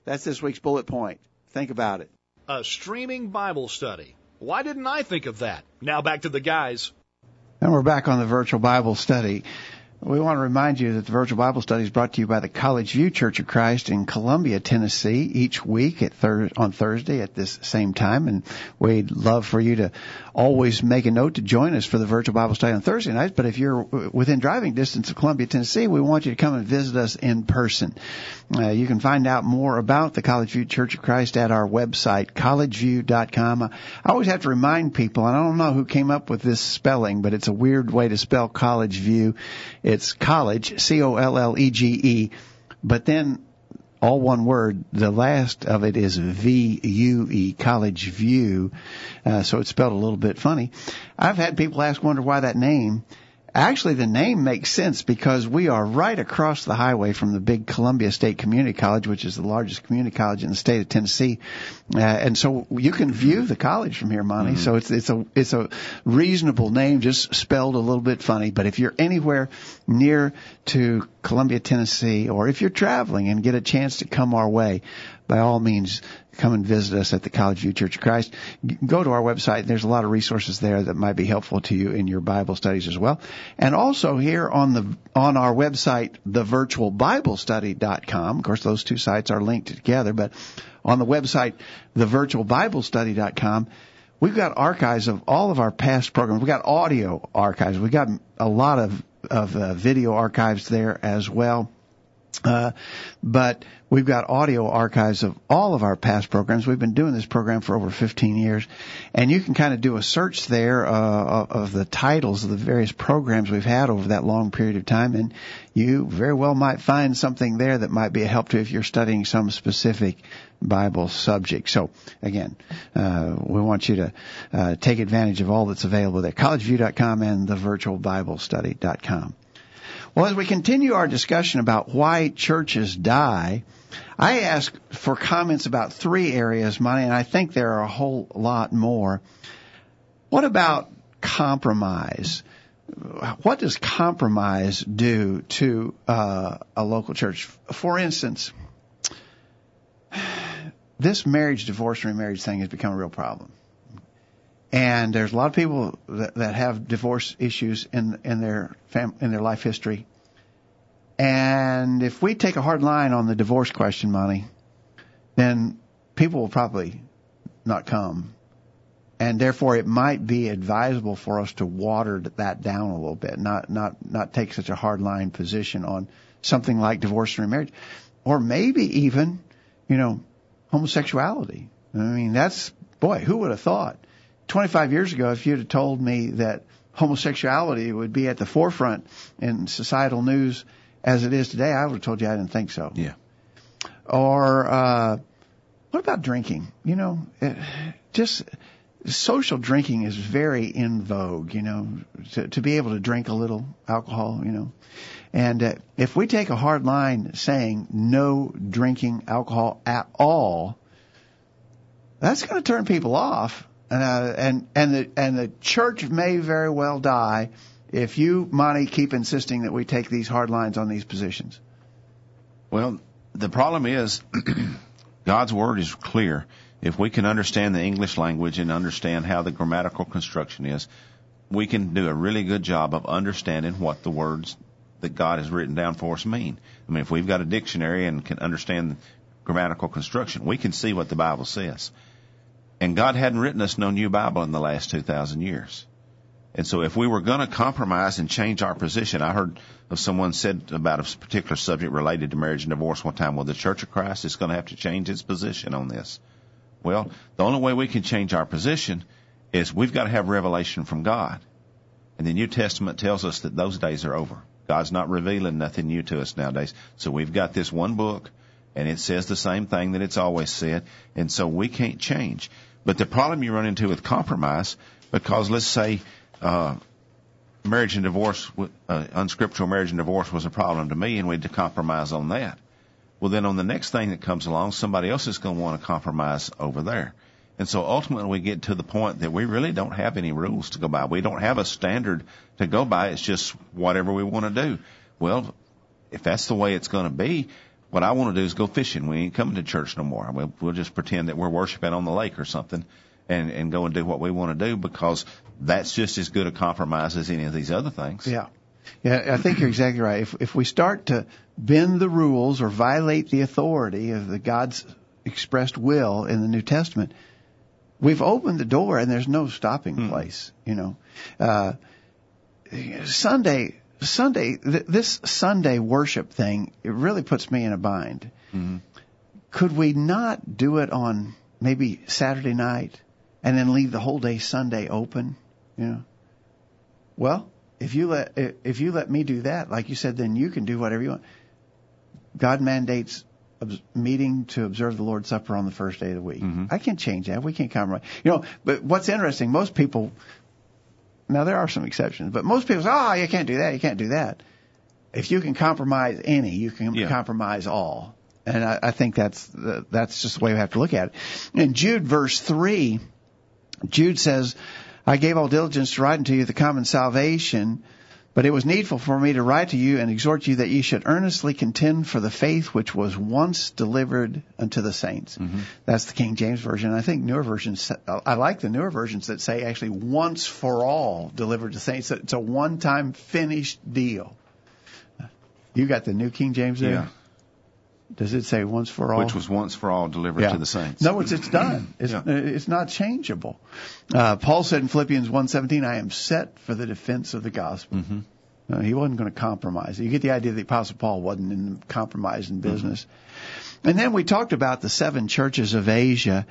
That's this week's bullet point. Think about it. A streaming Bible study. Why didn't I think of that? Now back to the guys. And we're back on the Virtual Bible Study. We want to remind you that the Virtual Bible Study is brought to you by the College View Church of Christ in Columbia, Tennessee, each week at thir- on Thursday at this same time. And we'd love for you to always make a note to join us for the Virtual Bible Study on Thursday nights. But if you're within driving distance of Columbia, Tennessee, we want you to come and visit us in person. Uh, you can find out more about the College View Church of Christ at our website, college view dot com. I always have to remind people, and I don't know who came up with this spelling, but it's a weird way to spell College View. It's college, C O L L E G E, but then all one word, the last of it is V U E, College View, uh, so it's spelled a little bit funny. I've had people ask, wonder why that name. Actually, the name makes sense because we are right across the highway from the big Columbia State Community College, which is the largest community college in the state of Tennessee. Uh, and so you can view the college from here, Monty. Mm-hmm. So it's, it's a, it's a reasonable name, just spelled a little bit funny. But if you're anywhere near to Columbia, Tennessee, or if you're traveling and get a chance to come our way, by all means, come and visit us at the College View Church of Christ. Go to our website. There's a lot of resources there that might be helpful to you in your Bible studies as well. And also here on the on our website, the virtual bible study dot com. Of course, those two sites are linked together. But on the website, the virtual bible study dot com, we've got archives of all of our past programs. We've got audio archives. We've got a lot of, of uh, video archives there as well. Uh, but we've got audio archives of all of our past programs. We've been doing this program for over fifteen years, and you can kind of do a search there uh, of the titles of the various programs we've had over that long period of time, and you very well might find something there that might be a help to if you're studying some specific Bible subject. So, again, uh, we want you to uh, take advantage of all that's available there, college view dot com and the virtual bible study dot com. Well, as we continue our discussion about why churches die, I ask for comments about three areas, Monty, and I think there are a whole lot more. What about compromise? What does compromise do to uh, a local church? For instance, this marriage, divorce, and remarriage thing has become a real problem. And there's a lot of people that, that have divorce issues in in their fam- in their life history. And if we take a hard line on the divorce question, Monty, then people will probably not come. And therefore, it might be advisable for us to water that down a little bit, not not not take such a hard line position on something like divorce and remarriage, or maybe even, you know, homosexuality. I mean, that's, boy, who would have thought? twenty-five years ago, if you'd have told me that homosexuality would be at the forefront in societal news as it is today, I would have told you I didn't think so. Yeah. Or uh, what about drinking? You know, it, just social drinking is very in vogue, you know, to, to be able to drink a little alcohol, you know. And uh, if we take a hard line saying no drinking alcohol at all, that's going to turn people off. And, uh, and, and the, and the church may very well die if you, Monty, keep insisting that we take these hard lines on these positions. Well, the problem is God's word is clear. If we can understand the English language and understand how the grammatical construction is, we can do a really good job of understanding what the words that God has written down for us mean. I mean, if we've got a dictionary and can understand the grammatical construction, we can see what the Bible says. And God hadn't written us no new Bible in the last two thousand years. And so if we were going to compromise and change our position, I heard of someone said about a particular subject related to marriage and divorce one time, well, the Church of Christ is going to have to change its position on this. Well, the only way we can change our position is we've got to have revelation from God. And the New Testament tells us that those days are over. God's not revealing nothing new to us nowadays. So we've got this one book, and it says the same thing that it's always said, and so we can't change. But the problem you run into with compromise, because let's say uh, marriage and divorce, uh, unscriptural marriage and divorce was a problem to me, and we had to compromise on that. Well, then on the next thing that comes along, somebody else is going to want to compromise over there. And so ultimately we get to the point that we really don't have any rules to go by. We don't have a standard to go by. It's just whatever we want to do. Well, if that's the way it's going to be, what I want to do is go fishing. We ain't coming to church no more. We'll, we'll just pretend that we're worshiping on the lake or something and, and go and do what we want to do, because that's just as good a compromise as any of these other things. Yeah. Yeah, I think you're exactly right. If if we start to bend the rules or violate the authority of the God's expressed will in the New Testament, we've opened the door and there's no stopping hmm. place, you know. Uh, Sunday... Sunday, th- this Sunday worship thing, it really puts me in a bind. Mm-hmm. Could we not do it on maybe Saturday night and then leave the whole day Sunday open? You know, well, if you let if you let me do that, like you said, then you can do whatever you want. God mandates meeting to observe the Lord's Supper on the first day of the week. Mm-hmm. I can't change that. We can't compromise. You know, but what's interesting, most people. Now, there are some exceptions, but most people say, oh, you can't do that, you can't do that. If you can compromise any, you can yeah. compromise all. And I, I think that's the, that's just the way we have to look at it. In Jude, verse three, Jude says, I gave all diligence to write unto you the common salvation, but it was needful for me to write to you and exhort you that you should earnestly contend for the faith which was once delivered unto the saints. Mm-hmm. That's the King James Version. I think newer versions, I like the newer versions that say actually once for all delivered to saints. It's a one-time finished deal. You got the new King James there? Yeah. Does it say once for all? Which was once for all delivered yeah. to the saints. No, it's, it's done. It's, yeah. it's not changeable. Uh, Paul said in Philippians one seventeen, I am set for the defense of the gospel. Mm-hmm. No, he wasn't going to compromise. You get the idea that the Apostle Paul wasn't in compromise in business. Mm-hmm. And then we talked about the seven churches of Asia.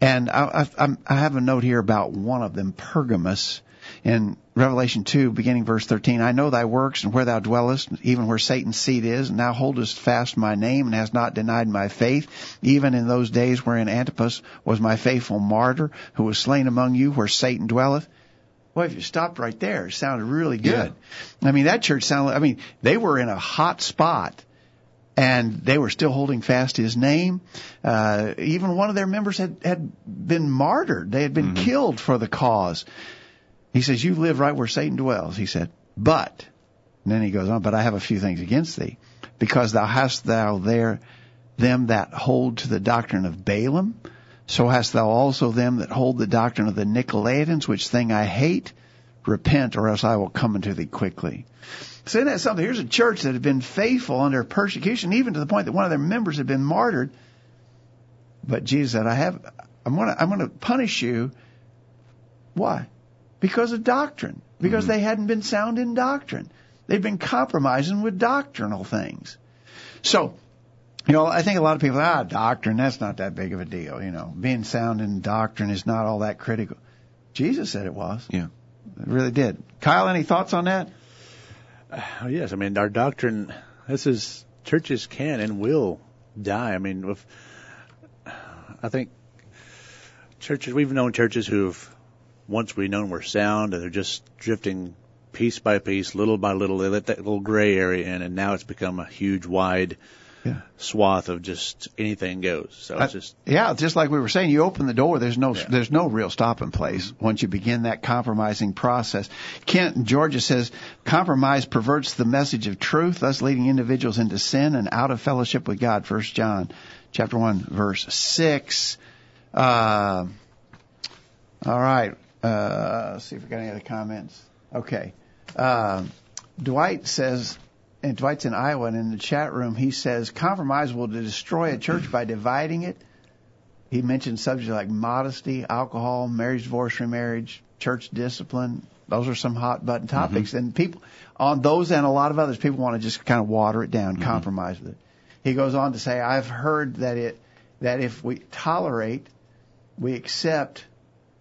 And I, I, I have a note here about one of them, Pergamos. In Revelation two, beginning verse thirteen, I know thy works and where thou dwellest, even where Satan's seat is, and thou holdest fast my name and hast not denied my faith, even in those days wherein Antipas was my faithful martyr, who was slain among you where Satan dwelleth. Well, if you stopped right there, it sounded really good. Yeah. I mean, that church sounded, I mean, they were in a hot spot. And they were still holding fast his name. Uh, even one of their members had, had been martyred. They had been mm-hmm. killed for the cause. He says, you live right where Satan dwells, he said. But, and then he goes on, but I have a few things against thee, because thou hast thou there them that hold to the doctrine of Balaam, so hast thou also them that hold the doctrine of the Nicolaitans, which thing I hate. Repent, or else I will come unto thee quickly. So that's something. Here's a church that had been faithful under persecution, even to the point that one of their members had been martyred. But Jesus said, I have, I'm going to, I'm going to punish you. Why? Because of doctrine. Because mm-hmm. they hadn't been sound in doctrine. They'd been compromising with doctrinal things. So, you know, I think a lot of people, ah, doctrine, that's not that big of a deal. You know, being sound in doctrine is not all that critical. Jesus said it was. Yeah. It really did. Kyle, any thoughts on that? Uh, yes, I mean, our doctrine, this is, churches can and will die. I mean, if, I think churches, we've known churches who've, once we've known were sound, and they're just drifting piece by piece, little by little. They let that little gray area in, and now it's become a huge, wide yeah. swath of just anything goes. So it's just uh, yeah, just like we were saying, you open the door, there's no yeah. there's no real stopping place once you begin that compromising process. Kent in Georgia says, compromise perverts the message of truth, thus leading individuals into sin and out of fellowship with God. First John chapter one, verse six. Uh, all right. Uh, let's see if we got any other comments. Okay. Uh, Dwight says, and Dwight's in Iowa, and in the chat room, he says, compromise will destroy a church by dividing it. He mentioned subjects like modesty, alcohol, marriage, divorce, remarriage, church discipline. Those are some hot-button topics. Mm-hmm. And people on those and a lot of others, people want to just kind of water it down, mm-hmm. compromise with it. He goes on to say, I've heard that it that if we tolerate, we accept,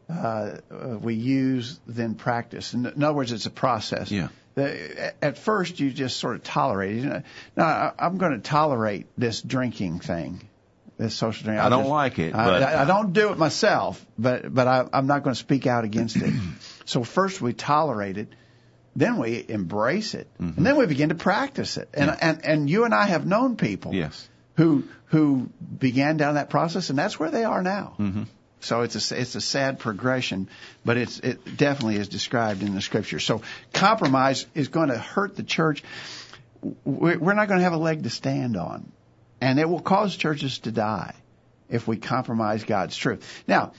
uh, we use, then practice. In, in other words, it's a process. Yeah. At first, you just sort of tolerate it. You know, now, I'm going to tolerate this drinking thing, this social drinking. I, I don't just, like it. I, but, I, I don't do it myself, but but I, I'm not going to speak out against it. So first we tolerate it, then we embrace it, mm-hmm. and then we begin to practice it. And, yeah. and and you and I have known people yes. who who began down that process, and that's where they are now. Mm-hmm. So it's a, it's a sad progression, but it's, it definitely is described in the Scripture. So compromise is going to hurt the church. We're not going to have a leg to stand on, and it will cause churches to die if we compromise God's truth. Now,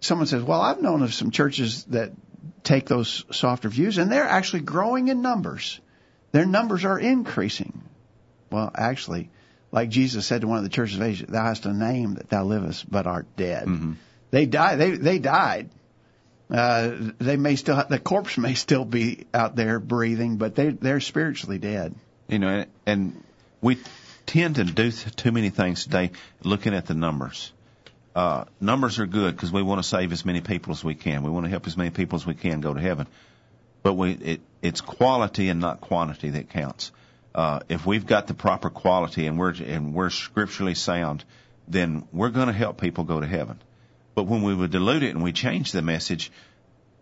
someone says, well, I've known of some churches that take those softer views, and they're actually growing in numbers. Their numbers are increasing. Well, actually, like Jesus said to one of the churches of Asia, thou hast a name that thou livest, but art dead. Mm-hmm. They died. They they died. Uh, they may still have, the corpse may still be out there breathing, but they they're spiritually dead. You know, and we tend to do too many things today looking at the numbers. Uh, numbers are good because we want to save as many people as we can. We want to help as many people as we can go to heaven. But we it, it's quality and not quantity that counts. Uh, if we've got the proper quality and we're and we're scripturally sound, then we're going to help people go to heaven. But when we would dilute it and we change the message,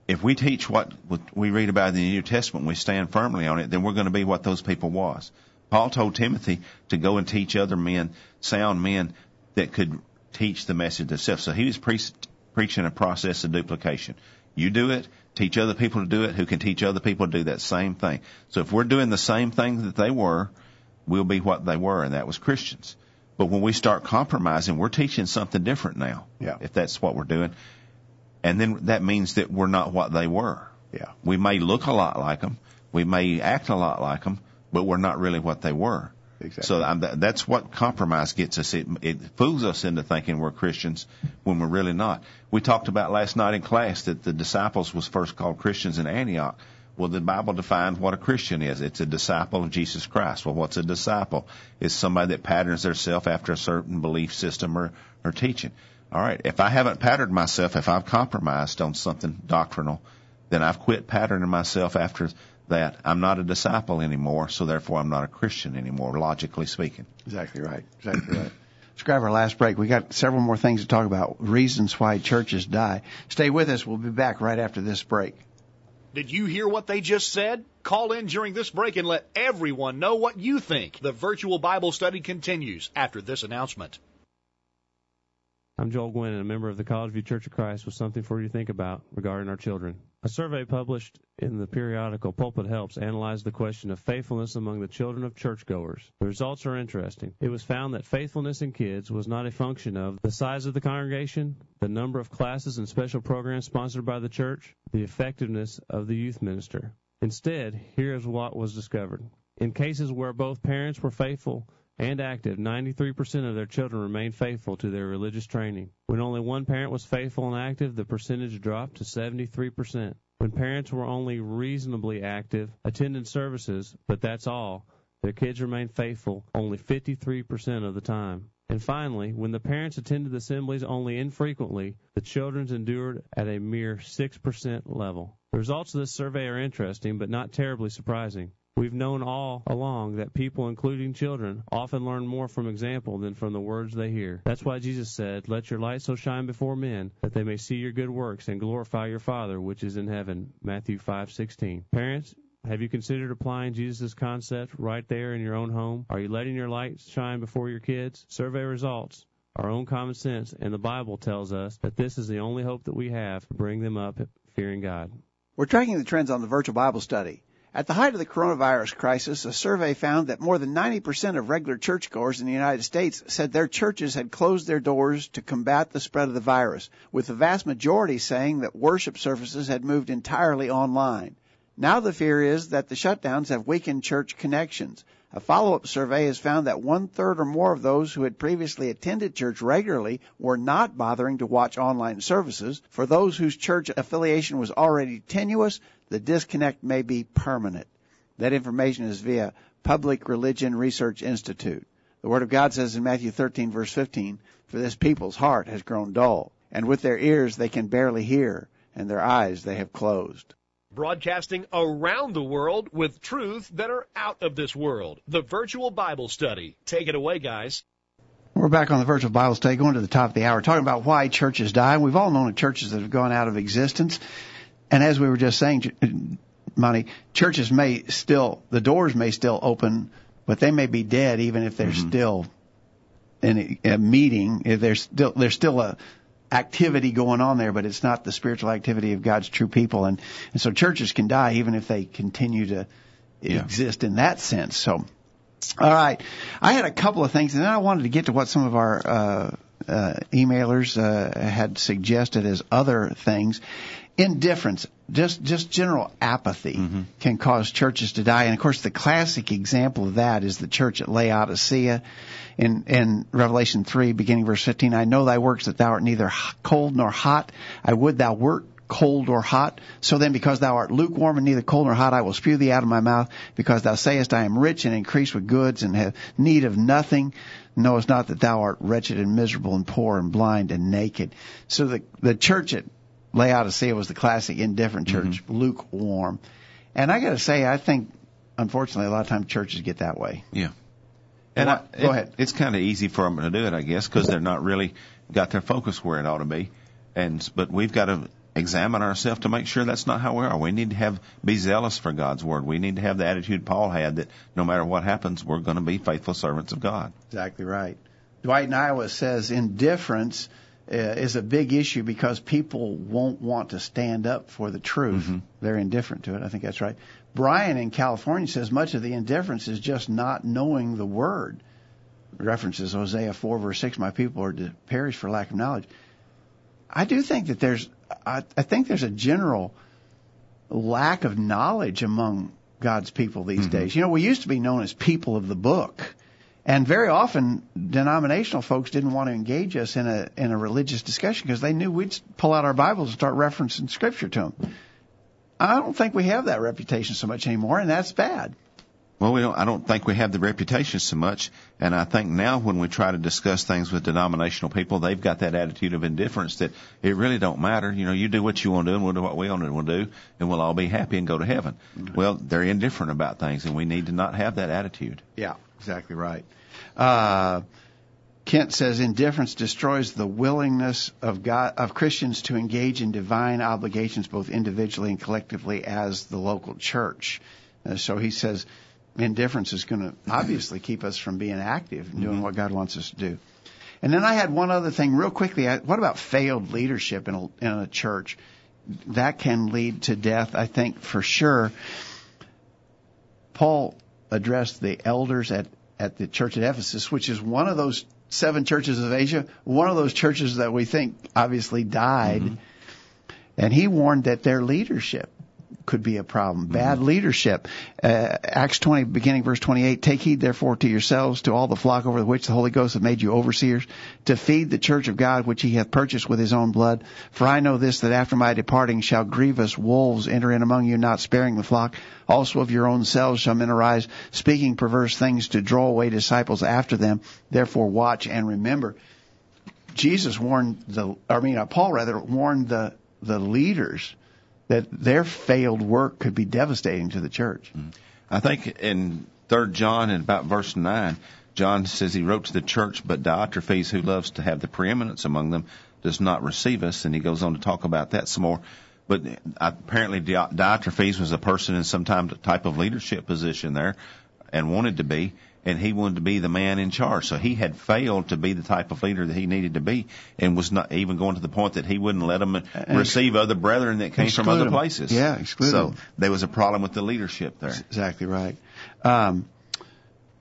if we teach what we read about in the New Testament, and we stand firmly on it, then we're going to be what those people was. Paul told Timothy to go and teach other men, sound men that could teach the message themselves. So he was pre- preaching a process of duplication. You do it. Teach other people to do it who can teach other people to do that same thing. So if we're doing the same thing that they were, we'll be what they were, and that was Christians. But when we start compromising, we're teaching something different now, yeah. if that's what we're doing. And then that means that we're not what they were. Yeah. We may look a lot like them. We may act a lot like them, but we're not really what they were. Exactly. So I'm, that's what compromise gets us. It, it fools us into thinking we're Christians when we're really not. We talked about last night in class that the disciples was first called Christians in Antioch. Well, the Bible defines what a Christian is. It's a disciple of Jesus Christ. Well, what's a disciple? It's somebody that patterns themselves after a certain belief system or, or teaching. All right, if I haven't patterned myself, if I've compromised on something doctrinal, then I've quit patterning myself after that. I'm not a disciple anymore, so therefore I'm not a Christian anymore, logically speaking. Exactly right. Exactly right. Let's grab our last break. We got several more things to talk about, reasons why churches die. Stay with us. We'll be back right after this break. Did you hear what they just said? Call in during this break and let everyone know what you think. The Virtual Bible Study continues after this announcement. I'm Joel Gwynn, and a member of the College View Church of Christ, with something for you to think about regarding our children. A survey published in the periodical Pulpit Helps analyzed the question of faithfulness among the children of churchgoers. The results are interesting. It was found that faithfulness in kids was not a function of the size of the congregation, the number of classes and special programs sponsored by the church, the effectiveness of the youth minister. Instead, here is what was discovered. In cases where both parents were faithful and active, ninety-three percent of their children remained faithful to their religious training. When only one parent was faithful and active, the percentage dropped to seventy-three percent. When parents were only reasonably active, attended services, but that's all, their kids remained faithful only fifty-three percent of the time. And finally, when the parents attended assemblies only infrequently, the children endured at a mere six percent level. The results of this survey are interesting, but not terribly surprising. We've known all along that people, including children, often learn more from example than from the words they hear. That's why Jesus said, "Let your light so shine before men, that they may see your good works and glorify your Father which is in heaven." Matthew five sixteen. Parents, have you considered applying Jesus' concept right there in your own home? Are you letting your light shine before your kids? Survey results, our own common sense, and the Bible tells us that this is the only hope that we have to bring them up fearing God. We're tracking the trends on the Virtual Bible Study. At the height of the coronavirus crisis, a survey found that more than ninety percent of regular churchgoers in the United States said their churches had closed their doors to combat the spread of the virus, with the vast majority saying that worship services had moved entirely online. Now the fear is that the shutdowns have weakened church connections. A follow-up survey has found that one-third or more of those who had previously attended church regularly were not bothering to watch online services. For those whose church affiliation was already tenuous, the disconnect may be permanent. That information is via Public Religion Research Institute. The Word of God says in Matthew thirteen, verse fifteen, "For this people's heart has grown dull, and with their ears they can barely hear, and their eyes they have closed." Broadcasting around the world with truths that are out of this world. The Virtual Bible Study. Take it away, guys. We're back on the Virtual Bible Study, going to the top of the hour, talking about why churches die. We've all known of churches that have gone out of existence. And as we were just saying, Monty, churches may still, the doors may still open, but they may be dead even if they're mm-hmm. still in a meeting. If there's still, there's still a activity going on there, but it's not the spiritual activity of God's true people. And, and so churches can die even if they continue to yeah. exist in that sense. So, all right. I had a couple of things, and then I wanted to get to what some of our uh, uh, emailers uh, had suggested as other things. Indifference, just just general apathy mm-hmm. can cause churches to die. And, of course, the classic example of that is the church at Laodicea. In, in Revelation three, beginning verse fifteen, "I know thy works, that thou art neither cold nor hot. I would thou wert cold or hot. So then, because thou art lukewarm and neither cold nor hot, I will spew thee out of my mouth. Because thou sayest, I am rich and increase with goods and have need of nothing, knowest not that thou art wretched and miserable and poor and blind and naked." So the, the church at Laodicea was the classic indifferent church, mm-hmm. lukewarm. And I got to say, I think, unfortunately, a lot of times churches get that way. Yeah. And I, it, Go ahead. It's kind of easy for them to do it, I guess, because they're not really got their focus where it ought to be. And but we've got to examine ourselves to make sure that's not how we are. We need to have be zealous for God's word. We need to have the attitude Paul had that no matter what happens, we're going to be faithful servants of God. Exactly right. Dwight in Iowa says indifference uh, is a big issue because people won't want to stand up for the truth. Mm-hmm. They're indifferent to it. I think that's right. Brian in California says much of the indifference is just not knowing the word. References Hosea four, verse six, "My people are to perish for lack of knowledge." I do think that there's, I, I think there's a general lack of knowledge among God's people these mm-hmm. days. You know, we used to be known as people of the book. And very often, denominational folks didn't want to engage us in a in a religious discussion because they knew we'd pull out our Bibles and start referencing Scripture to them. I don't think we have that reputation so much anymore, and that's bad. Well, we don't, I don't think we have the reputation so much, and I think now when we try to discuss things with denominational people, they've got that attitude of indifference that it really don't matter. You know, you do what you want to do, and we'll do what we want to do, and we'll all be happy and go to heaven. Mm-hmm. Well, they're indifferent about things, and we need to not have that attitude. Yeah, exactly right. Uh, Kent says indifference destroys the willingness of God, of Christians to engage in divine obligations both individually and collectively as the local church. Uh, so he says indifference is going to obviously keep us from being active and doing mm-hmm. what God wants us to do. And then I had one other thing real quickly. I, what about failed leadership in a, in a church? that can lead to death, I think, for sure. Paul addressed the elders at, at the church at Ephesus, which is one of those seven churches of Asia, one of those churches that we think obviously died. Mm-hmm. And he warned that their leadership could be a problem, bad mm-hmm. leadership. Uh, Acts twenty, beginning verse twenty-eight, take heed therefore to yourselves, to all the flock over which the Holy Ghost hath made you overseers, to feed the church of God which he hath purchased with his own blood. For I know this, that after my departing shall grievous wolves enter in among you, not sparing the flock. Also of your own selves shall men arise, speaking perverse things to draw away disciples after them. Therefore watch and remember. Jesus warned the, I mean, Paul rather warned the, the leaders that their failed work could be devastating to the church. I think in Third John, in about verse nine, John says he wrote to the church, but Diotrephes, who loves to have the preeminence among them, does not receive us. And he goes on to talk about that some more. But apparently Diotrephes was a person in some type of leadership position there and wanted to be, and he wanted to be the man in charge. So he had failed to be the type of leader that he needed to be, and was not even going to the point that he wouldn't let them receive other brethren that came from other places. Yeah, exclude them. So there was a problem with the leadership there. That's exactly right. Um,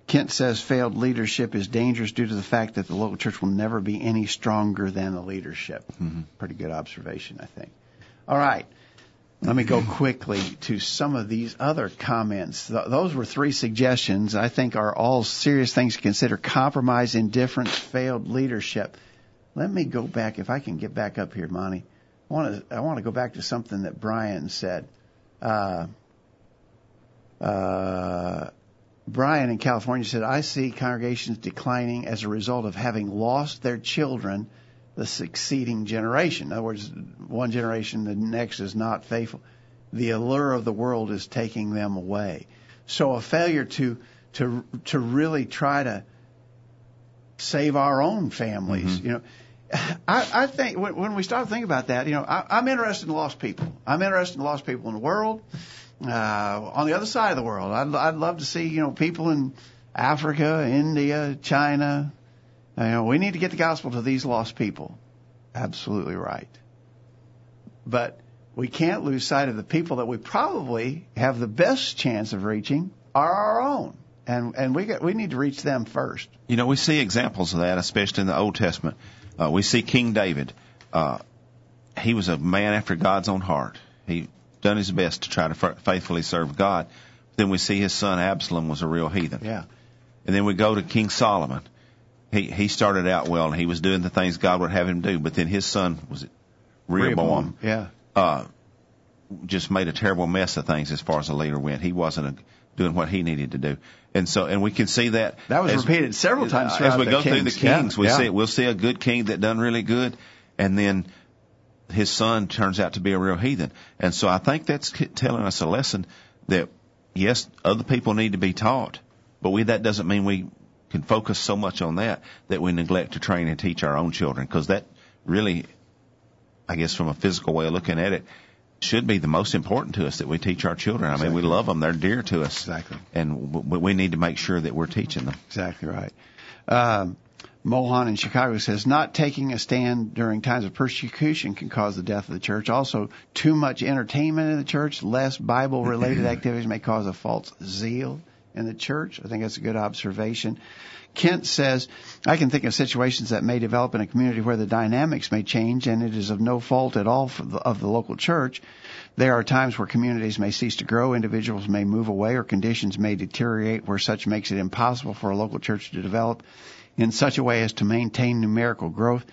Kent says failed leadership is dangerous due to the fact that the local church will never be any stronger than the leadership. Mm-hmm. Pretty good observation, I think. All right, let me go quickly to some of these other comments. Th- those were three suggestions I think are all serious things to consider: compromise, indifference, failed leadership. Let me go back, if I can get back up here, Monty. I want to I want to go back to something that Brian said. Uh, uh, Brian in California said, I see congregations declining as a result of having lost their children the succeeding generation. In other words, one generation, the next is not faithful. The allure of the world is taking them away. So a failure to to to really try to save our own families. Mm-hmm. You know, I, I think when, when we start to think about that, you know, I, I'm interested in lost people. I'm interested in lost people in the world, uh, on the other side of the world. I'd, I'd love to see, you know, people in Africa, India, China. You know, we need to get the gospel to these lost people. Absolutely right. But we can't lose sight of the people that we probably have the best chance of reaching are our own. And and we got, we need to reach them first. You know, we see examples of that, especially in the Old Testament. Uh, we see King David. Uh, he was a man after God's own heart. He done his best to try to faithfully serve God. Then we see his son Absalom was a real heathen. Yeah. And then we go to King Solomon. He he started out well, and he was doing the things God would have him do. But then his son, was it Rehoboam, yeah, uh, just made a terrible mess of things as far as the leader went. He wasn't a, doing what he needed to do, and so and we can see that that was as, repeated several times as, as we go kings. through the kings. Yeah. We yeah. see we'll see a good king that done really good, and then his son turns out to be a real heathen. And so I think that's telling us a lesson that yes, other people need to be taught, but we that doesn't mean we can focus so much on that that we neglect to train and teach our own children, because that really, I guess from a physical way of looking at it, should be the most important to us, that we teach our children. I exactly. mean, we love them. They're dear to us. Exactly. And w- we need to make sure that we're teaching them. Exactly right. Um, Mohan in Chicago says, not taking a stand during times of persecution can cause the death of the church. Also, too much entertainment in the church, less Bible-related activities may cause a false zeal in the church. I think that's a good observation. Kent says, I can think of situations that may develop in a community where the dynamics may change, and it is of no fault at all for the, of the local church. There are times where communities may cease to grow, individuals may move away, or conditions may deteriorate where such makes it impossible for a local church to develop in such a way as to maintain numerical growth.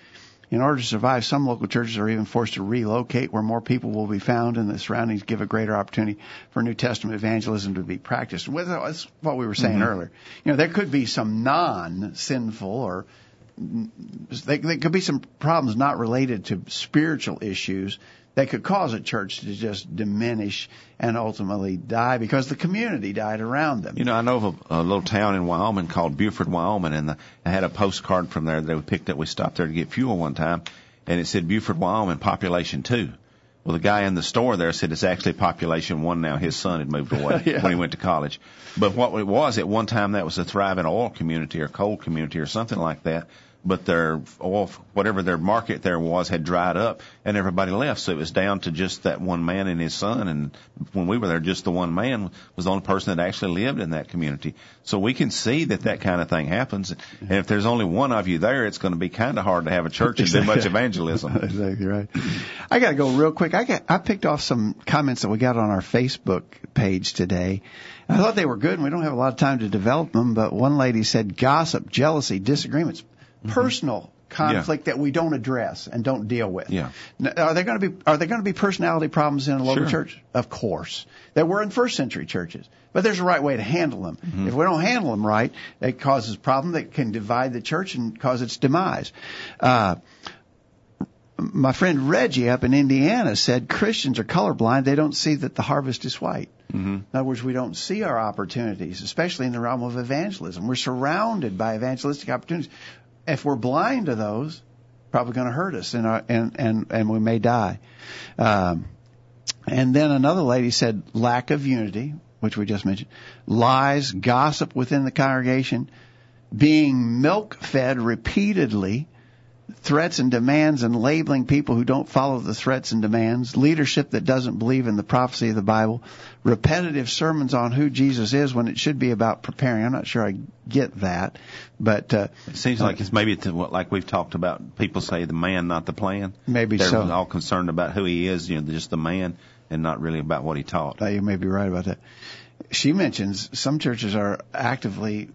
In order to survive, some local churches are even forced to relocate where more people will be found, and the surroundings give a greater opportunity for New Testament evangelism to be practiced. That's what we were saying mm-hmm. earlier. You know, there could be some non-sinful, or there could be some problems not related to spiritual issues that could cause a church to just diminish and ultimately die because the community died around them. You know, I know of a, a little town in Wyoming called Buford, Wyoming, and the, I had a postcard from there that we picked up. We stopped there to get fuel one time, and it said Buford, Wyoming, population two. Well, the guy in the store there said it's actually population one now. His son had moved away yeah. when he went to college. But what it was, at one time, that was a thriving oil community or coal community or something like that. but their oil, whatever their market there was, had dried up, and everybody left. So it was down to just that one man and his son. And when we were there, just the one man was the only person that actually lived in that community. So we can see that that kind of thing happens. And if there's only one of you there, it's going to be kind of hard to have a church and do much evangelism. Exactly right. I got to go real quick. I got I picked off some comments that we got on our Facebook page today. I thought they were good, and we don't have a lot of time to develop them, but one lady said gossip, jealousy, disagreements, mm-hmm. personal conflict yeah. that we don't address and don't deal with. Yeah. Now, are there going to be are there going to be personality problems in a local sure. church? Of course. There were in first century churches, but there's a right way to handle them. Mm-hmm. If we don't handle them right, it causes a problem that can divide the church and cause its demise. Uh My friend Reggie up in Indiana said Christians are colorblind. They don't see that the harvest is white. Mm-hmm. In other words, we don't see our opportunities, especially in the realm of evangelism. We're surrounded by evangelistic opportunities. If we're blind to those, probably going to hurt us, and and and and we may die. Um, and then another lady said lack of unity, which we just mentioned, lies, gossip within the congregation, being milk-fed repeatedly, threats and demands and labeling people who don't follow the threats and demands, leadership that doesn't believe in the prophecy of the Bible, repetitive sermons on who Jesus is when it should be about preparing. I'm not sure I get that, but uh, it seems like it's maybe to, like we've talked about. People say the man, not the plan. Maybe they're so. All concerned about who he is, you know, just the man, and not really about what he taught. You may be right about that. She mentions some churches are actively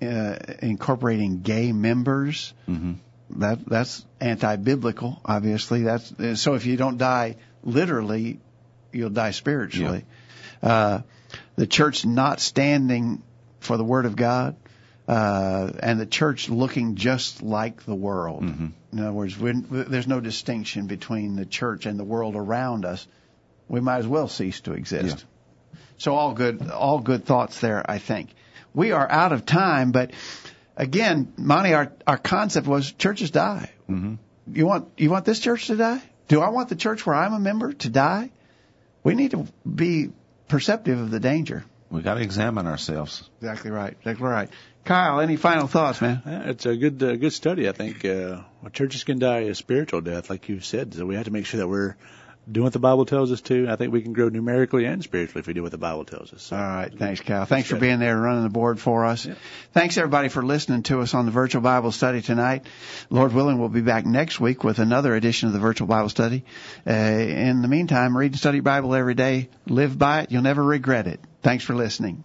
uh, incorporating gay members. Mm-hmm. That that's anti-biblical, obviously. That's so. If you don't die literally, you'll die spiritually. Yeah. Uh, the church not standing for the Word of God, uh, and the church looking just like the world. Mm-hmm. In other words, we're, there's no distinction between the church and the world around us. We might as well cease to exist. Yeah. So all good, all good thoughts there, I think. We are out of time, but. Again, Monty, our, our concept was churches die. Mm-hmm. You want you want this church to die? Do I want the church where I'm a member to die? We need to be perceptive of the danger. We got to examine ourselves. Exactly right. Exactly right. Kyle, any final thoughts, man? It's a good uh, good study, I think. Uh, churches can die a spiritual death, like you said. So we have to make sure that we're doing what the Bible tells us to. I think we can grow numerically and spiritually if we do what the Bible tells us. So. All right. Thanks, Kyle. Thanks for being there and running the board for us. Yeah. Thanks, everybody, for listening to us on the Virtual Bible Study tonight. Lord willing, we'll be back next week with another edition of the Virtual Bible Study. Uh, in the meantime, read and study your Bible every day. Live by it. You'll never regret it. Thanks for listening.